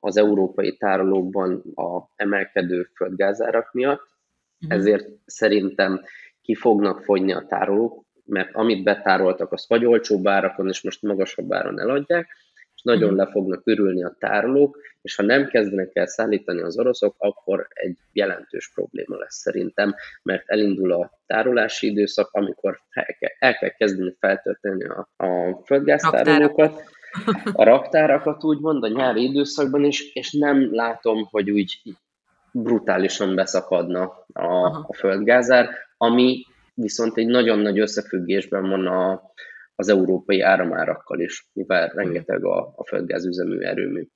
az európai tárolókban a emelkedő földgázárak miatt, ezért szerintem ki fognak fogyni a tárolók, mert amit betároltak, azt vagy olcsóbb árakon, és most magasabb áron eladják, és nagyon le fognak ürülni a tárolók, és ha nem kezdenek el szállítani az oroszok, akkor egy jelentős probléma lesz szerintem, mert elindul a tárolási időszak, amikor el kell kezdeni feltölteni a földgáztárolókat, a raktárakat úgymond a nyári időszakban is, és nem látom, hogy úgy brutálisan beszakadna a földgázár, ami viszont egy nagyon nagy összefüggésben van az európai áramárakkal is, mivel rengeteg a földgázüzemű erőmű.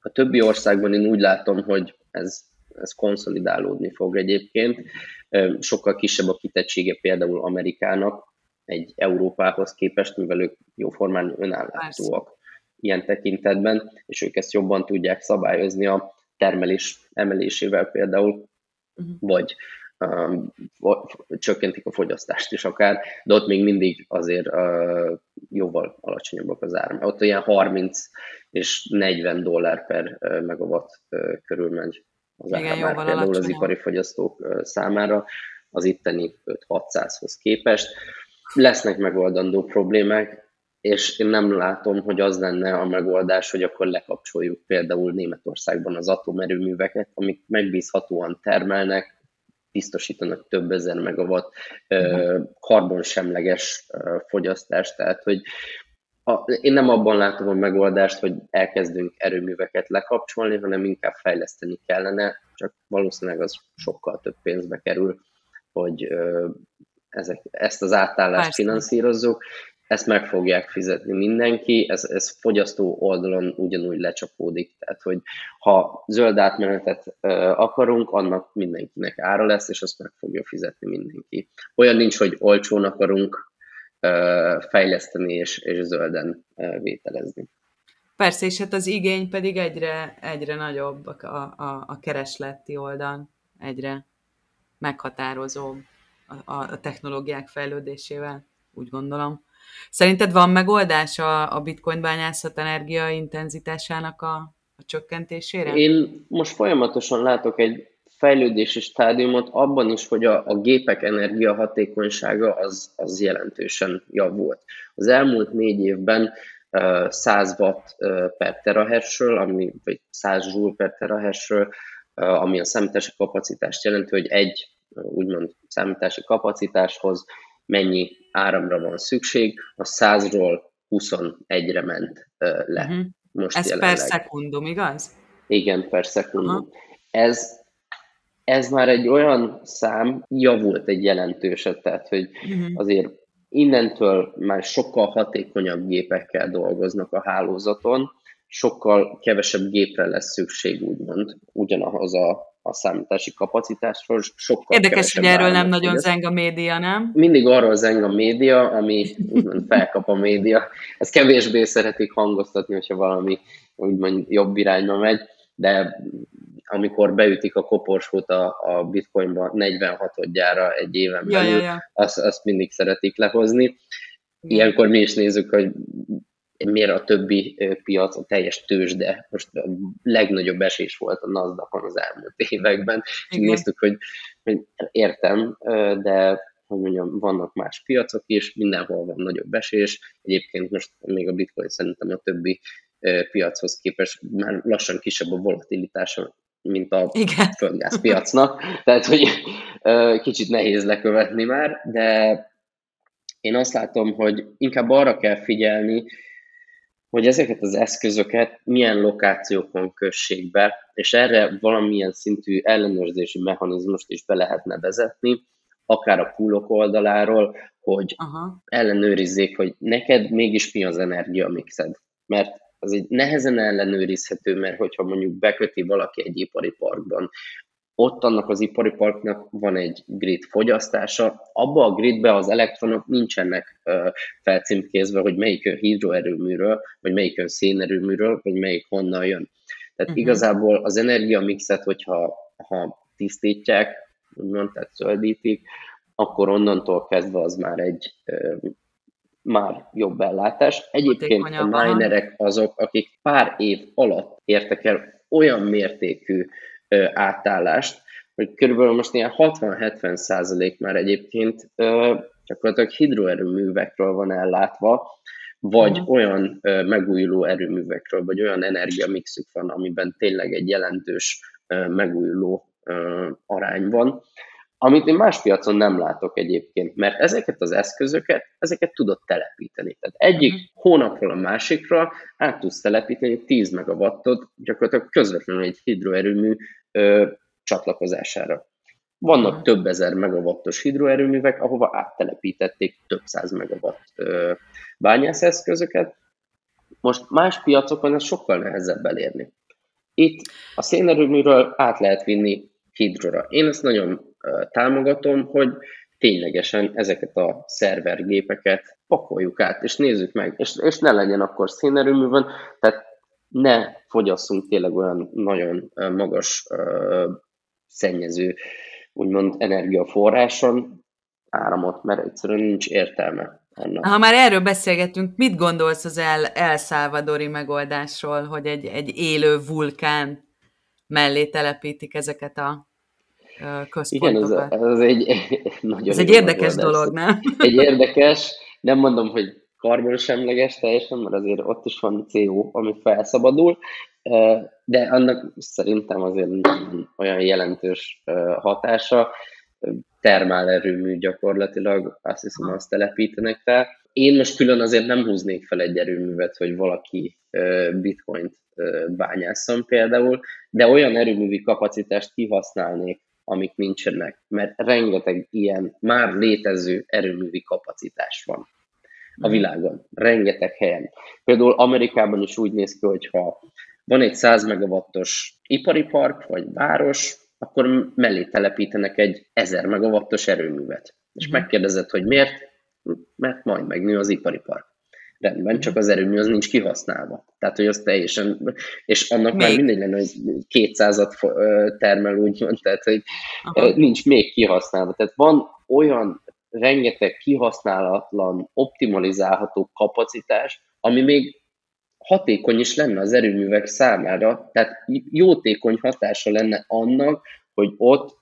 A többi országban én úgy látom, hogy ez konszolidálódni fog egyébként. Sokkal kisebb a kitettsége például Amerikának egy Európához képest, mivel ők jóformán önállátóak ilyen tekintetben, és ők ezt jobban tudják szabályozni a termelés emelésével például, vagy csökkentik a fogyasztást is akár, de ott még mindig azért jóval alacsonyabbak az áram. Ott ilyen 30 és 40 dollár per megawatt körül megy az áramár például alacsonyabb az ipari fogyasztók számára, az itteni 5-600-hoz képest. Lesznek megoldandó problémák, és én nem látom, hogy az lenne a megoldás, hogy akkor lekapcsoljuk például Németországban az atomerőműveket, amik megbízhatóan termelnek, biztosítanak több ezer megawatt karbonsemleges fogyasztást, tehát hogy én nem abban látom a megoldást, hogy elkezdünk erőműveket lekapcsolni, hanem inkább fejleszteni kellene, csak valószínűleg az sokkal több pénzbe kerül, hogy ezt az átállást finanszírozzuk, ezt meg fogják fizetni mindenki, ez fogyasztó oldalon ugyanúgy lecsapódik, tehát hogy ha zöld átmenetet akarunk, annak mindenkinek ára lesz, és azt meg fogja fizetni mindenki. Olyan nincs, hogy olcsón akarunk fejleszteni és zölden vételezni. Persze, és hát az igény pedig egyre nagyobb, a keresleti oldal egyre meghatározóbb a technológiák fejlődésével, úgy gondolom. Szerinted van megoldás a bitcoin bányászat energia intenzitásának a csökkentésére? Én most folyamatosan látok egy fejlődési stádiumot abban is, hogy a gépek energiahatékonysága az jelentősen javult. Az elmúlt 4 évben 100 watt per terahertzről, vagy 100 joule per terahertzről, ami a számítási kapacitást jelenti, hogy egy úgymond számítási kapacitáshoz mennyi áramra van szükség, a 100-ról 21-re ment le. Uh-huh. Most ez jelenleg. Per szekundum, igaz? Igen, per szekundum. Uh-huh. Ez már egy olyan szám, javult egy jelentőset, tehát hogy uh-huh. azért innentől már sokkal hatékonyabb gépekkel dolgoznak a hálózaton, sokkal kevesebb gépre lesz szükség, úgymond, ugyanahoz a számítási kapacitásról, sokkal érdekes, hogy erről nem nagyon zeng a média, nem? Mindig arról zeng a média, ami úgymond felkap a média. Ezt kevésbé szeretik hangoztatni, hogyha valami úgymond jobb irányba megy, de amikor beütik a koporsót a Bitcoinba 46-odjára egy éven belül, ja. Azt mindig szeretik lehozni. Ilyenkor mi is nézzük, hogy miért a többi piac, a teljes tőzsde, most a legnagyobb esés volt a Nasdaqon az elmúlt években, és néztük, hogy értem, de hogy mondjam, vannak más piacok is, mindenhol van nagyobb esés, egyébként most még a Bitcoin szerintem a többi piachoz képest már lassan kisebb a volatilitása, mint a földgázpiacnak, tehát hogy kicsit nehéz lekövetni már, de én azt látom, hogy inkább arra kell figyelni, hogy ezeket az eszközöket milyen lokációkon kössék be, és erre valamilyen szintű ellenőrzési mechanizmust is be lehetne vezetni, akár a poolok oldaláról, hogy ellenőrizzék, hogy neked mégis mi az energiamixed. Mert az egy nehezen ellenőrizhető, mert hogyha mondjuk beköti valaki egy ipari parkban, ott annak az ipari parknak van egy grid fogyasztása, abba a gridbe az elektronok nincsenek felcímkézve, hogy melyikön hidroerőműről, vagy melyikön szénerőműről, vagy melyik honnan jön. Tehát igazából az energiamixet, hogyha tisztítják, úgymond, tehát zöldítik, akkor onnantól kezdve az már egy már jobb ellátás. Egyébként a minerek azok, akik pár év alatt értek el olyan mértékű átállást, hogy körülbelül most ilyen 60-70% már egyébként gyakorlatilag hidroerőművekről van ellátva, vagy olyan megújuló erőművekről, vagy olyan energiamixük van, amiben tényleg egy jelentős megújuló arány van, amit én más piacon nem látok egyébként, mert ezeket az eszközöket, ezeket tudod telepíteni. Tehát egyik hónapról a másikra át tudsz telepíteni 10 megawattot gyakorlatilag közvetlenül egy hidroerőmű csatlakozására. Vannak több ezer megawattos hidroerőművek, ahova áttelepítették több száz megawatt bányászeszközöket. Most más piacokon ez sokkal nehezebb elérni. Itt a szénerőműről át lehet vinni hidrora. Én ezt nagyon támogatom, hogy ténylegesen ezeket a szervergépeket pakoljuk át, és nézzük meg, és ne legyen akkor szénerőművön, tehát ne fogyasszunk tényleg olyan nagyon magas szennyező, úgymond energiaforráson áramot, mert egyszerűen nincs értelme ennek. Ha már erről beszélgettünk, mit gondolsz az El Salvadori megoldásról, hogy egy élő vulkán mellé telepítik ezeket a központokat? Igen, ez egy érdekes dolog, nem? Egy érdekes, nem mondom, hogy karbonsemleges teljesen, mert azért ott is van CO, ami felszabadul, de annak szerintem azért olyan jelentős hatása. Termálerőmű gyakorlatilag, azt hiszem, azt telepítenek fel. Én most külön azért nem húznék fel egy erőművet, hogy valaki bitcoint bányásszon például, de olyan erőművi kapacitást kihasználnék, amik nincsenek, mert rengeteg ilyen már létező erőművi kapacitás van a világon, rengeteg helyen. Például Amerikában is úgy néz ki, hogy ha van egy 100 megawattos ipari park vagy város, akkor mellé telepítenek egy 1000 megawattos erőművet. És megkérdezed, hogy miért? Mert majd megnő az ipari park. Rendben, csak az erőmű az nincs kihasználva. Tehát, hogy az teljesen, és annak még már mindegy lenne, hogy 200-at termel, úgymond, tehát, hogy nincs még kihasználva. Tehát van olyan rengeteg kihasználatlan, optimalizálható kapacitás, ami még hatékony is lenne az erőművek számára, tehát jótékony hatása lenne annak, hogy ott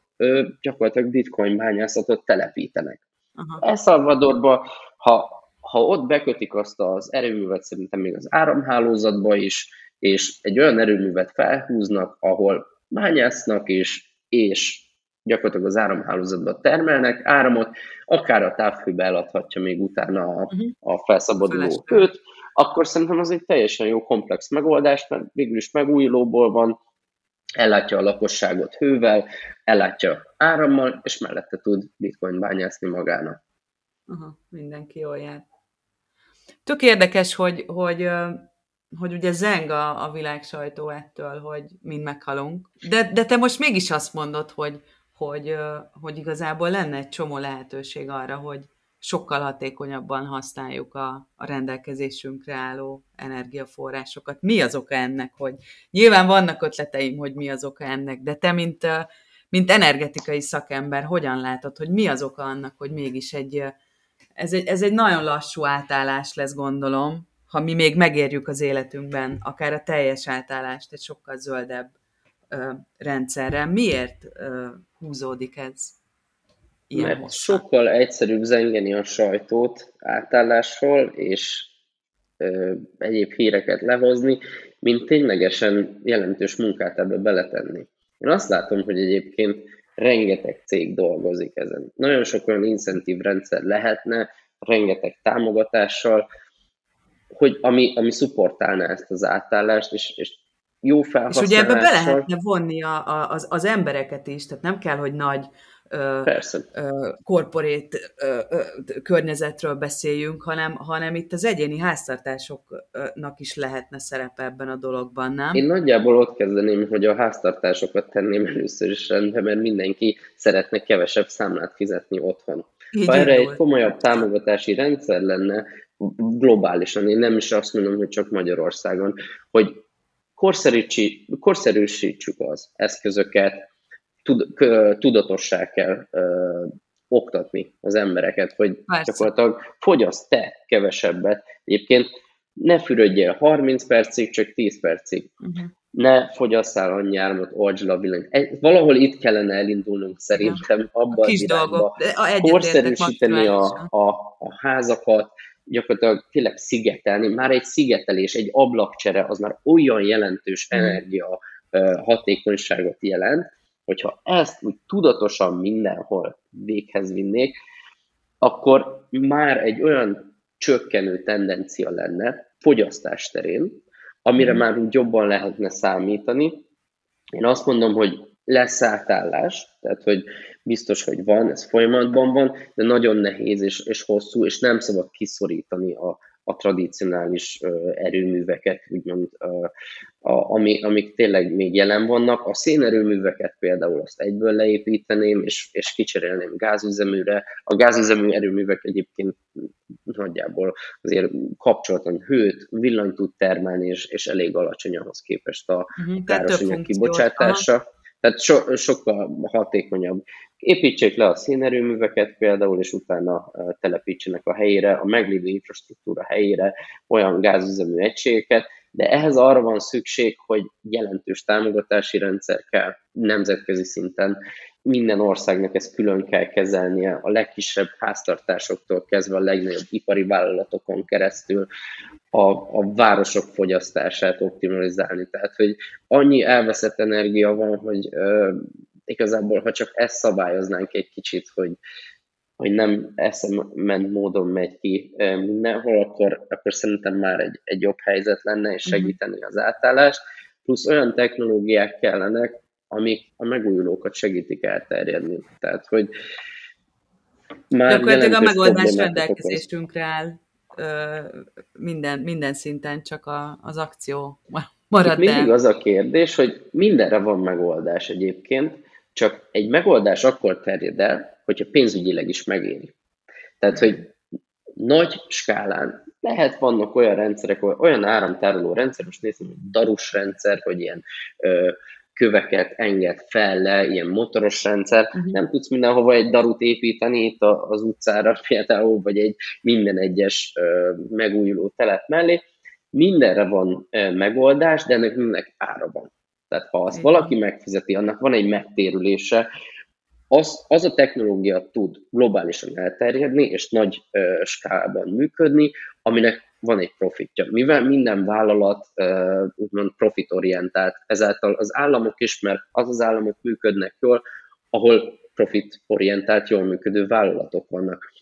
gyakorlatilag bitcoin bányászatot telepítenek. El Salvadorban, ha ott bekötik azt az erőművet, szerintem még az áramhálózatba is, és egy olyan erőművet felhúznak, ahol bányásznak is, és gyakorlatilag az áramhálózatban termelnek áramot, akár a távhőbe eladhatja még utána a felszabaduló hőt, akkor szerintem az egy teljesen jó komplex megoldás, mert végül is megújulóból van, ellátja a lakosságot hővel, ellátja árammal, és mellette tud bitcoin bányászni magának. Aha, mindenki jól jár. Tök érdekes, hogy ugye zeng a világ sajtó ettől, hogy mind meghalunk. De te most mégis azt mondod, hogy igazából lenne egy csomó lehetőség arra, hogy sokkal hatékonyabban használjuk a rendelkezésünkre álló energiaforrásokat. Mi az oka ennek? Hogy nyilván vannak ötleteim, hogy mi az oka ennek, de te, mint energetikai szakember, hogyan látod, hogy mi az oka annak, hogy mégis ez egy nagyon lassú átállás lesz, gondolom, ha mi még megérjük az életünkben, akár a teljes átállást, egy sokkal zöldebb rendszerre. Miért húzódik ez? Mert sokkal egyszerűbb zengeni a sajtót átállásról, és egyéb híreket lehozni, mint ténylegesen jelentős munkát ebbe beletenni. Én azt látom, hogy egyébként rengeteg cég dolgozik ezen. Nagyon sok olyan incentív rendszer lehetne, rengeteg támogatással, hogy ami szupportálna ezt az átállást, és jó felhasználással. És ugye ebbe be lehetne vonni az embereket is, tehát nem kell, hogy nagy korporét környezetről beszéljünk, hanem itt az egyéni háztartásoknak is lehetne szerepe ebben a dologban, nem? Én nagyjából ott kezdeném, hogy a háztartásokat tenném először is rendbe, mert mindenki szeretne kevesebb számlát fizetni otthon. Ha erre egy komolyabb támogatási rendszer lenne, globálisan, én nem is azt mondom, hogy csak Magyarországon, hogy korszerűsítsük az eszközöket, tudatossá kell oktatni az embereket, hogy gyakorlatilag fogyaszt te kevesebbet. Egyébként ne fürödjél 30 percig, csak 10 percig. Uh-huh. Ne fogyasszál annyi áramot, oltsd le a villanyt. Valahol itt kellene elindulnunk szerintem abban az irányba. Korszerűsíteni a házakat, gyakorlatilag tényleg szigetelni. Már egy szigetelés, egy ablakcsere, az már olyan jelentős energia hatékonyságot jelent, hogyha ezt úgy tudatosan mindenhol véghez vinnék, akkor már egy olyan csökkenő tendencia lenne fogyasztás terén, amire már úgy jobban lehetne számítani. Én azt mondom, hogy lesz átállás, tehát hogy biztos, hogy van, ez folyamatban van, de nagyon nehéz és hosszú, és nem szabad kiszorítani a tradicionális erőműveket, úgymond, amik tényleg még jelen vannak. A szénerőműveket például azt egyből leépíteném, és kicserélném gázüzeműre. A gázüzemű erőművek egyébként nagyjából azért kapcsolatlan hőt, villanyt tud termelni, és elég alacsony ahhoz képest a károsanyag kibocsátása. Aha. Tehát sokkal hatékonyabb. Építsék le a szénerőműveket például, és utána telepítsenek a helyére, a meglévő infrastruktúra helyére olyan gázüzemű egységeket, de ehhez arra van szükség, hogy jelentős támogatási rendszer kell nemzetközi szinten. Minden országnak ezt külön kell kezelnie, a legkisebb háztartásoktól kezdve a legnagyobb ipari vállalatokon keresztül a városok fogyasztását optimalizálni. Tehát, hogy annyi elveszett energia van, hogy igazából, ha csak ezt szabályoznánk egy kicsit, hogy nem eszement módon megy ki mindenhol, akkor szerintem már egy jobb helyzet lenne, és segíteni az átállást. Plusz olyan technológiák kellenek, amik a megújulókat segítik elterjedni. Tehát, hogy már gyakorlatilag a megoldás rendelkezésünkre áll minden szinten, csak az akció marad. Mindig az a kérdés, hogy mindenre van megoldás egyébként, csak egy megoldás akkor terjed el, hogyha pénzügyileg is megéri. Tehát, hogy nagy skálán vannak olyan rendszerek, olyan áramtároló rendszer, most nézem, hogy darus rendszer, vagy ilyen köveket enged fel le, ilyen motoros rendszer, nem tudsz mindenhova egy darut építeni itt az utcára például, vagy egy minden egyes megújuló telep mellé. Mindenre van megoldás, de ennek mindenek ára van. Tehát ha azt valaki megfizeti, annak van egy megtérülése, az a technológia tud globálisan elterjedni, és nagy skálában működni, aminek van egy profitja. Mivel minden vállalat úgymond profitorientált, ezáltal az államok is, mert az államok működnek jól, ahol profit-orientált, jól működő vállalatok vannak,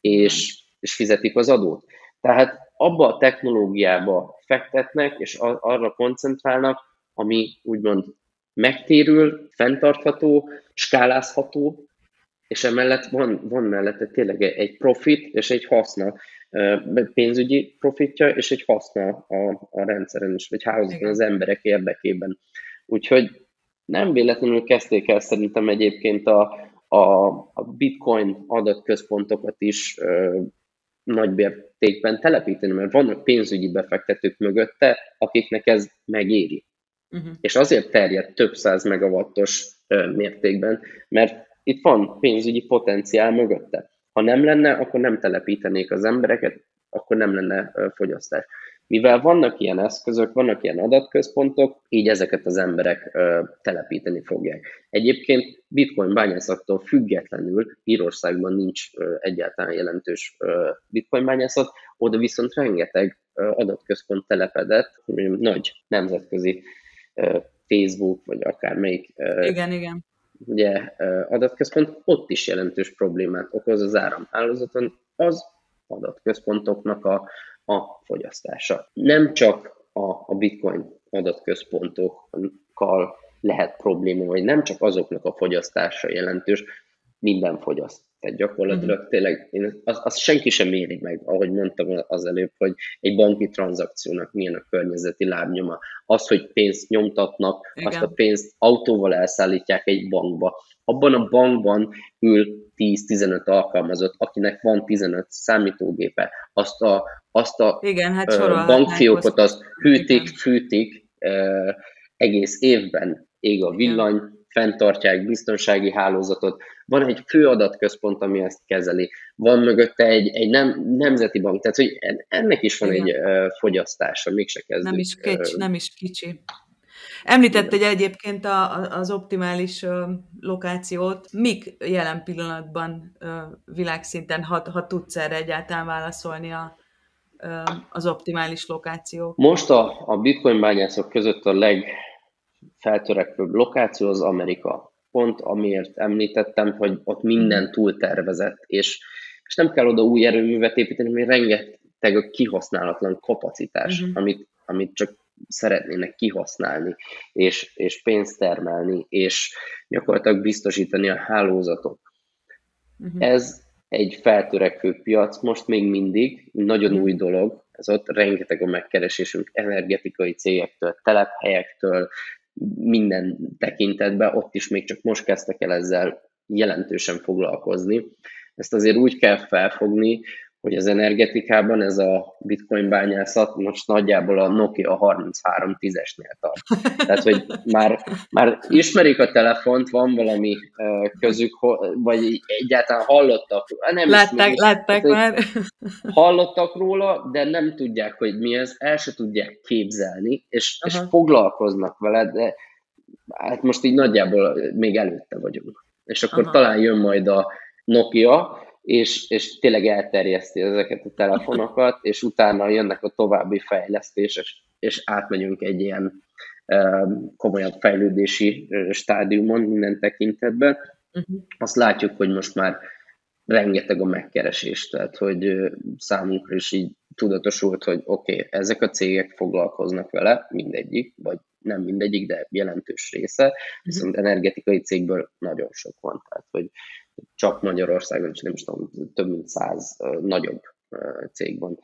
és fizetik az adót. Tehát abba a technológiába fektetnek, és arra koncentrálnak, ami úgymond megtérül, fenntartható, skálázható, és emellett van mellette tényleg egy profit és egy haszna, pénzügyi profitja és egy haszna a rendszeren is, vagy hálózaton az emberek érdekében. Úgyhogy nem véletlenül kezdték el szerintem egyébként a bitcoin adatközpontokat is nagy mértékben telepíteni, mert vannak pénzügyi befektetők mögötte, akiknek ez megéri. Uh-huh. És azért terjed több 100 megawattos mértékben, mert itt van pénzügyi potenciál mögötte. Ha nem lenne, akkor nem telepítenék az embereket, akkor nem lenne fogyasztás. Mivel vannak ilyen eszközök, vannak ilyen adatközpontok, így ezeket az emberek telepíteni fogják. Egyébként bitcoin bányászattól függetlenül Írországban nincs egyáltalán jelentős bitcoin bányászat, oda viszont rengeteg adatközpont telepedett, nagy nemzetközi Facebook, vagy akármelyik adatközpont, ott is jelentős problémát okoz az áramhálózaton az adatközpontoknak a fogyasztása. Nem csak a bitcoin adatközpontokkal lehet probléma, vagy nem csak azoknak a fogyasztása jelentős, minden fogyaszt. Tehát gyakorlatilag tényleg, azt senki sem méri meg, ahogy mondtam az előbb, hogy egy banki tranzakciónak milyen a környezeti lábnyoma. Az, hogy pénzt nyomtatnak, azt a pénzt autóval elszállítják egy bankba. Abban a bankban ül 10-15 alkalmazott, akinek van 15 számítógépe, azt a bankfiókot azt hűtik-fűtik egész évben, ég a villany, fenntartják biztonsági hálózatot. Van egy fő adatközpont, ami ezt kezeli. Van mögötte egy nemzeti bank, tehát hogy ennek is van egy fogyasztása, mégse kezdődik. Nem is kicsi. Említett egyébként az optimális lokációt. Mik jelen pillanatban világszinten, ha tudsz erre egyáltalán válaszolni az optimális lokációk? Most a bitcoin bányászok között a legfeltörekvőbb lokáció az Amerika. Pont amiért említettem, hogy ott minden túltervezett, és nem kell oda új erőművet építeni, mert rengeteg a kihasználatlan kapacitás, amit csak szeretnének kihasználni, és pénzt termelni, és gyakorlatilag biztosítani a hálózatot. Ez egy feltörekvő piac, most még mindig, nagyon új dolog, ez ott rengeteg a megkeresésünk energetikai cégektől, telephelyektől, minden tekintetben, ott is még csak most kezdtek el ezzel jelentősen foglalkozni. Ezt azért úgy kell felfogni, hogy az energetikában ez a bitcoin bányászat most nagyjából a Nokia 3310-esnél tart. Tehát, hogy már ismerik a telefont, van valami közük, vagy egyáltalán hallottak róla. Nem látták már. Hallottak róla, de nem tudják, hogy mi ez, el se tudják képzelni, és foglalkoznak vele, de hát most így nagyjából még előtte vagyunk. És akkor talán jön majd a Nokia, és tényleg elterjeszti ezeket a telefonokat, és utána jönnek a további fejlesztések, és átmegyünk egy ilyen komolyabb fejlődési stádiumon minden tekintetben. Azt látjuk, hogy most már rengeteg a megkeresés, tehát hogy számunkra is így tudatosult, hogy oké, ezek a cégek foglalkoznak vele, mindegyik, vagy nem mindegyik, de jelentős része, viszont energetikai cégből nagyon sok van, tehát hogy csak Magyarországon, és nem is tudom, több mint 100 nagyobb cég van,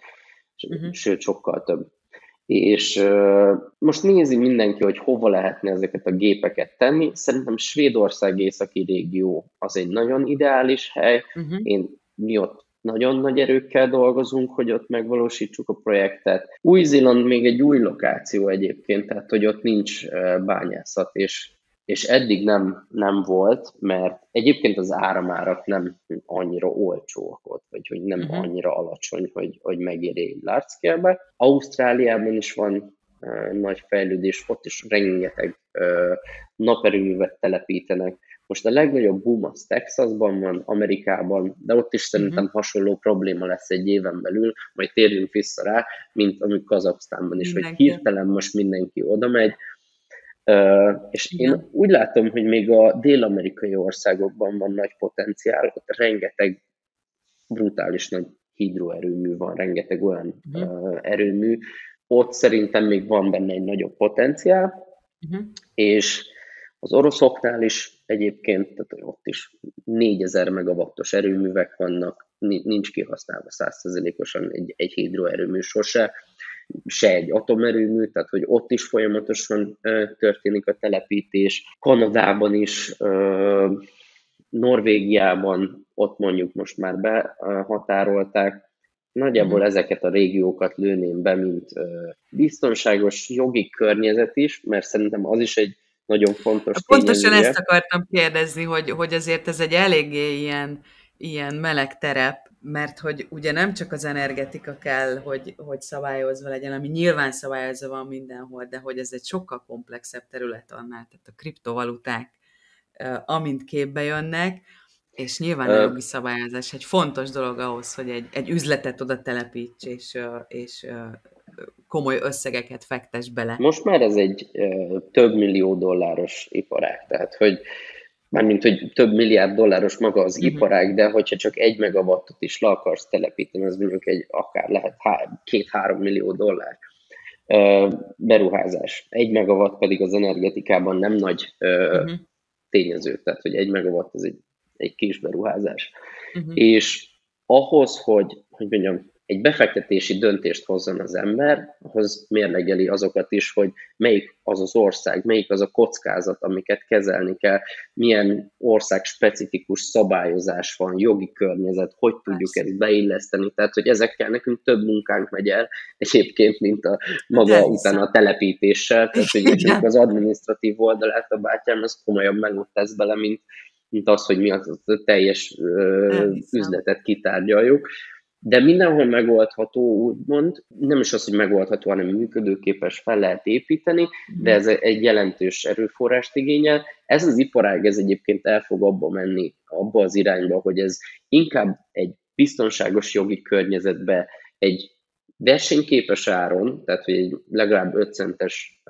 sőt, sokkal több. És most nézi mindenki, hogy hova lehetne ezeket a gépeket tenni. Szerintem Svédország északi régió az egy nagyon ideális hely. Mi ott nagyon nagy erőkkel dolgozunk, hogy ott megvalósítsuk a projektet. Új-Zéland még egy új lokáció egyébként, tehát hogy ott nincs bányászat, és eddig nem volt, mert egyébként az áramárak nem annyira olcsóak ott, vagy hogy nem annyira alacsony, hogy megérje egy large scale-be. Ausztráliában is van nagy fejlődés, ott is rengeteg naperőművet telepítenek. Most a legnagyobb boom az Texasban van, Amerikában, de ott is szerintem hasonló probléma lesz egy éven belül, majd térjünk vissza rá, mint ami Kazahsztánban is, mindenki. Hogy hirtelen most mindenki oda megy. És én úgy látom, hogy még a dél-amerikai országokban van nagy potenciál, ott rengeteg brutális nagy hidroerőmű van, rengeteg olyan erőmű, ott szerintem még van benne egy nagyobb potenciál, és az oroszoknál is egyébként, tehát ott is 4000 megawattos erőművek vannak, nincs kihasználva 100%-osan egy hidroerőmű sose, se egy atomerőmű, tehát hogy ott is folyamatosan történik a telepítés. Kanadában is, Norvégiában, ott mondjuk most már behatárolták. Nagyjából ezeket a régiókat lőném be, mint biztonságos jogi környezet is, mert szerintem az is egy nagyon fontos tényezője. Pontosan ezt akartam kérdezni, hogy azért ez egy eléggé ilyen meleg terep, mert hogy ugye nem csak az energetika kell, hogy szabályozva legyen, ami nyilván szabályozva van mindenhol, de hogy ez egy sokkal komplexebb terület annál, tehát a kriptovaluták amint képbe jönnek, és nyilván a jogi szabályozás egy fontos dolog ahhoz, hogy egy üzletet oda telepíts, és komoly összegeket fektes bele. Most már ez egy több millió dolláros iparág, tehát hogy mármint, hogy több milliárd dolláros maga az iparág, de hogyha csak 1 megawattot is le akarsz telepíteni, az mondjuk egy akár lehet 2-3 millió dollár beruházás. 1 megawatt pedig az energetikában nem nagy tényező, tehát hogy 1 megawatt az egy kis beruházás. És ahhoz, hogy mondjam, egy befektetési döntést hozzon az ember, ahhoz mérlegeli azokat is, hogy melyik az az ország, melyik az a kockázat, amiket kezelni kell, milyen országspecifikus szabályozás van, jogi környezet, hogy tudjuk ezt beilleszteni, tehát hogy ezekkel nekünk több munkánk megy el egyébként, mint a maga utána a telepítéssel, tehát hogy az adminisztratív oldalát a bátyám, az komolyabb melót tesz bele, mint az, hogy mi az a teljes üzletet kitárgyaljuk. De mindenhol megoldható, úgymond, nem is az, hogy megoldható, hanem működőképes, fel lehet építeni, de ez egy jelentős erőforrást igényel. Ez az iparág, ez egyébként el fog abba menni, abba az irányba, hogy ez inkább egy biztonságos jogi környezetbe, egy versenyképes áron, tehát hogy egy legalább 5 centes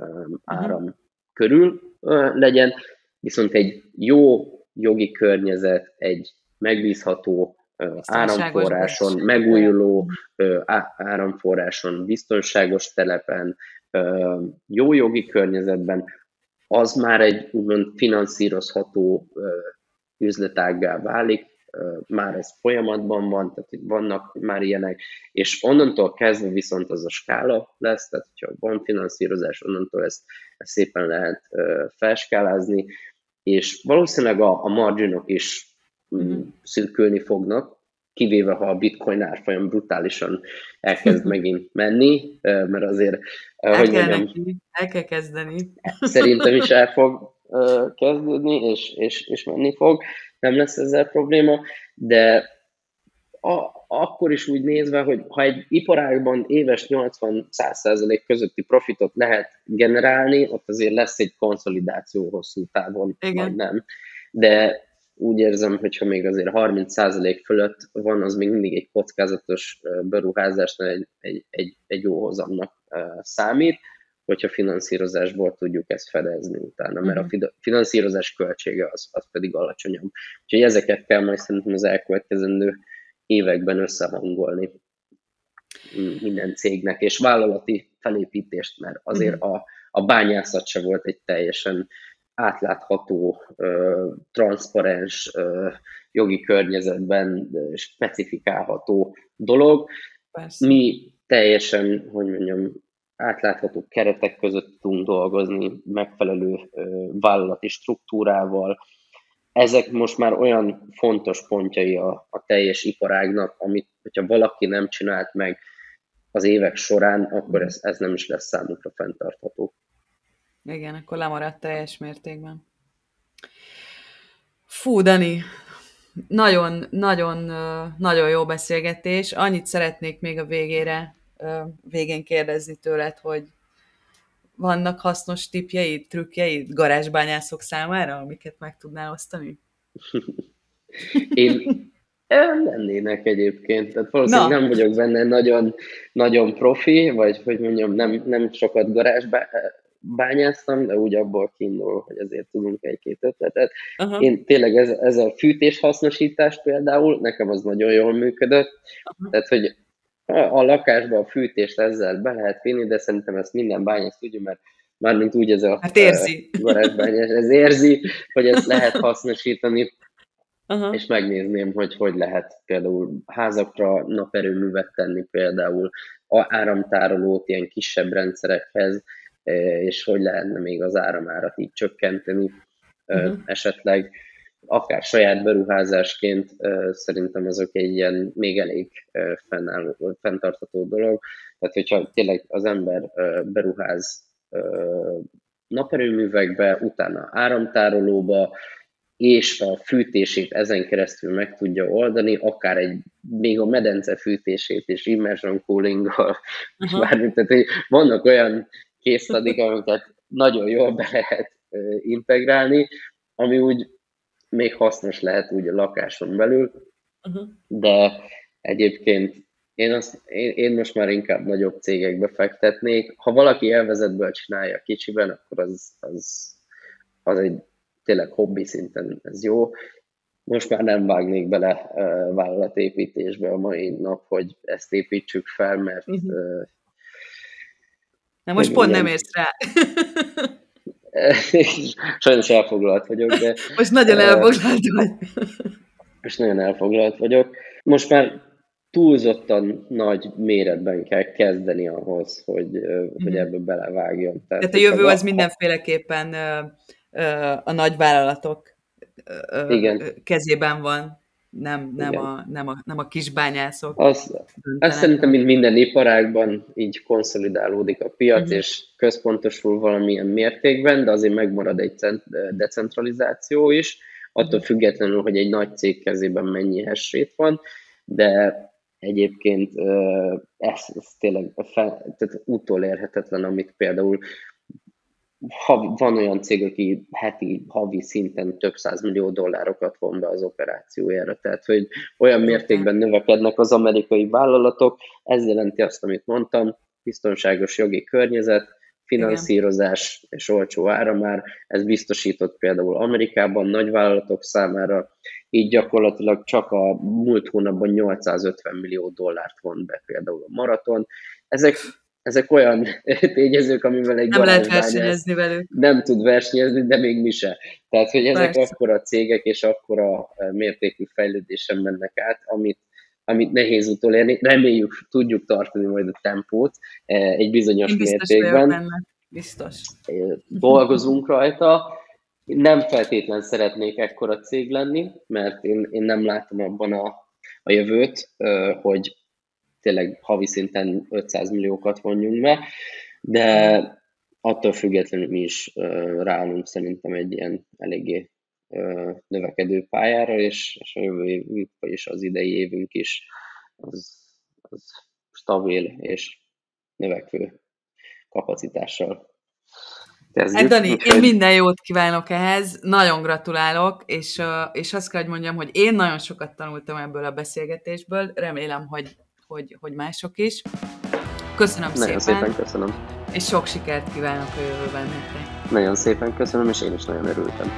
áram körül legyen, viszont egy jó jogi környezet, egy megbízható áramforráson, megújuló áramforráson, biztonságos telepen, jó jogi környezetben, az már egy úgymond finanszírozható üzletággá válik, már ez folyamatban van, tehát vannak már ilyenek, és onnantól kezdve viszont az a skála lesz, tehát hogyha van finanszírozás, onnantól ezt szépen lehet felskálázni, és valószínűleg a marginok is szürkülni fognak, kivéve ha a bitcoin árfolyam brutálisan elkezd megint menni, mert azért el kell kezdeni. Szerintem is el fog kezdődni, és menni fog, nem lesz ezzel probléma, de akkor is úgy nézve, hogy ha egy iparágban éves 80-100% közötti profitot lehet generálni, ott azért lesz egy konszolidáció hosszú távon, majdnem. De úgy érzem, hogyha még azért 30% fölött van, az még mindig egy kockázatos beruházásnál egy jó hozamnak számít, hogyha finanszírozásból tudjuk ezt fedezni utána, mert a finanszírozás költsége az pedig alacsonyabb. Úgyhogy ezeket kell majd szerintem az elkövetkezendő években összehangolni minden cégnek, és vállalati felépítést, mert azért a bányászat se volt egy teljesen átlátható, transzparens, jogi környezetben specifikálható dolog. Persze. Mi teljesen, átlátható keretek között tudunk dolgozni, megfelelő vállalati struktúrával. Ezek most már olyan fontos pontjai a teljes iparágnak, amit, hogyha valaki nem csinált meg az évek során, akkor ez nem is lesz számukra fenntartható. Igen, akkor lemaradt teljes mértékben. Fú, Dani, nagyon, nagyon, nagyon jó beszélgetés. Annyit szeretnék még a végén kérdezni tőled, hogy vannak hasznos tippjeid, trükkjeid garázsbányászok számára, amiket meg tudnál osztani? Én lennének egyébként, tehát valószínűleg nem vagyok benne nagyon, nagyon profi, vagy hogy mondjam, nem sokat garázsbányászok, bányáztam, de úgy abból kiindulva, hogy azért tudunk egy-két ötletet. Aha. Én tényleg ez a fűtés hasznosítás például, nekem az nagyon jól működött, aha. Tehát, hogy a lakásban a fűtést ezzel be lehet vinni, de szerintem ezt minden bányász tudja, mert mármint úgy ez a varázsbányás, ez érzi, hogy ezt lehet hasznosítani, aha. És megnézném, hogy lehet például házakra naperőművet tenni például, áramtárolót ilyen kisebb rendszerekhez, és hogy lehetne még az áramárat így csökkenteni esetleg, akár saját beruházásként, szerintem azok egy ilyen még elég fenntartható dolog. Tehát, hogyha tényleg az ember beruház naperőművekbe, utána áramtárolóba, és a fűtését ezen keresztül meg tudja oldani, akár még a medence fűtését is immersion cooling-gal, tehát vannak olyan késztadik, amiket nagyon jól be lehet integrálni, ami úgy még hasznos lehet úgy a lakáson belül, de egyébként én most már inkább nagyobb cégekbe fektetnék. Ha valaki élvezetből csinálja kicsiben, akkor az egy tényleg hobbi szinten ez jó. Most már nem vágnék bele vállalatépítésbe a mai nap, hogy ezt építsük fel, mert... Na most pont nem érsz rá. Sajnos elfoglalt vagyok, de... Most nagyon elfoglalt vagy. Most nagyon elfoglalt vagyok. Most már túlzottan nagy méretben kell kezdeni ahhoz, hogy ebből belevágjon. Tehát a jövő az mindenféleképpen a nagyvállalatok kezében van, nem a kisbányászok. Azt szerintem, mint minden iparágban, így konszolidálódik a piac, és központosul valamilyen mértékben, de azért megmarad egy decentralizáció is, attól függetlenül, hogy egy nagy cég kezében mennyi hessét van, de egyébként ez tényleg tehát utolérhetetlen, amit például van olyan cég, aki havi szinten több $100 millió dollárokat von be az operációjára, tehát hogy olyan mértékben növekednek az amerikai vállalatok, ez jelenti azt, amit mondtam, biztonságos jogi környezet, finanszírozás és olcsó áramár, ez biztosított például Amerikában nagyvállalatok számára, így gyakorlatilag csak a múlt hónapban $850 millió von be például a Maraton, ezek olyan tényezők, amivel egy varázsbányász nem tud versenyezni, de még mi se. Tehát, hogy ezek akkora cégek és akkora mértékű fejlődésen mennek át, amit nehéz utolérni. Reméljük, tudjuk tartani majd a tempót egy bizonyos mértékben. Biztos. Dolgozunk rajta. Nem feltétlen szeretnék ekkora cég lenni, mert én nem látom abban a jövőt, hogy tényleg havi szinten $500 milliókat vonjunk be, de attól függetlenül mi is ráállunk szerintem egy ilyen eléggé növekedő pályára, és a jövő évünk, vagyis az idei évünk is az stabil és növekvő kapacitással. Dani, én minden jót kívánok ehhez, nagyon gratulálok, és azt kell, hogy mondjam, hogy én nagyon sokat tanultam ebből a beszélgetésből, remélem, hogy mások is. Köszönöm nagyon szépen. Nagyon szépen köszönöm. És sok sikert kívánok a jövőben nektek. Nagyon szépen köszönöm, és én is nagyon örültem.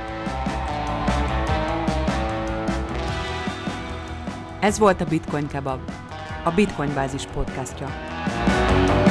Ez volt a Bitcoin Kebab, a Bitcoin Bázis podcastja.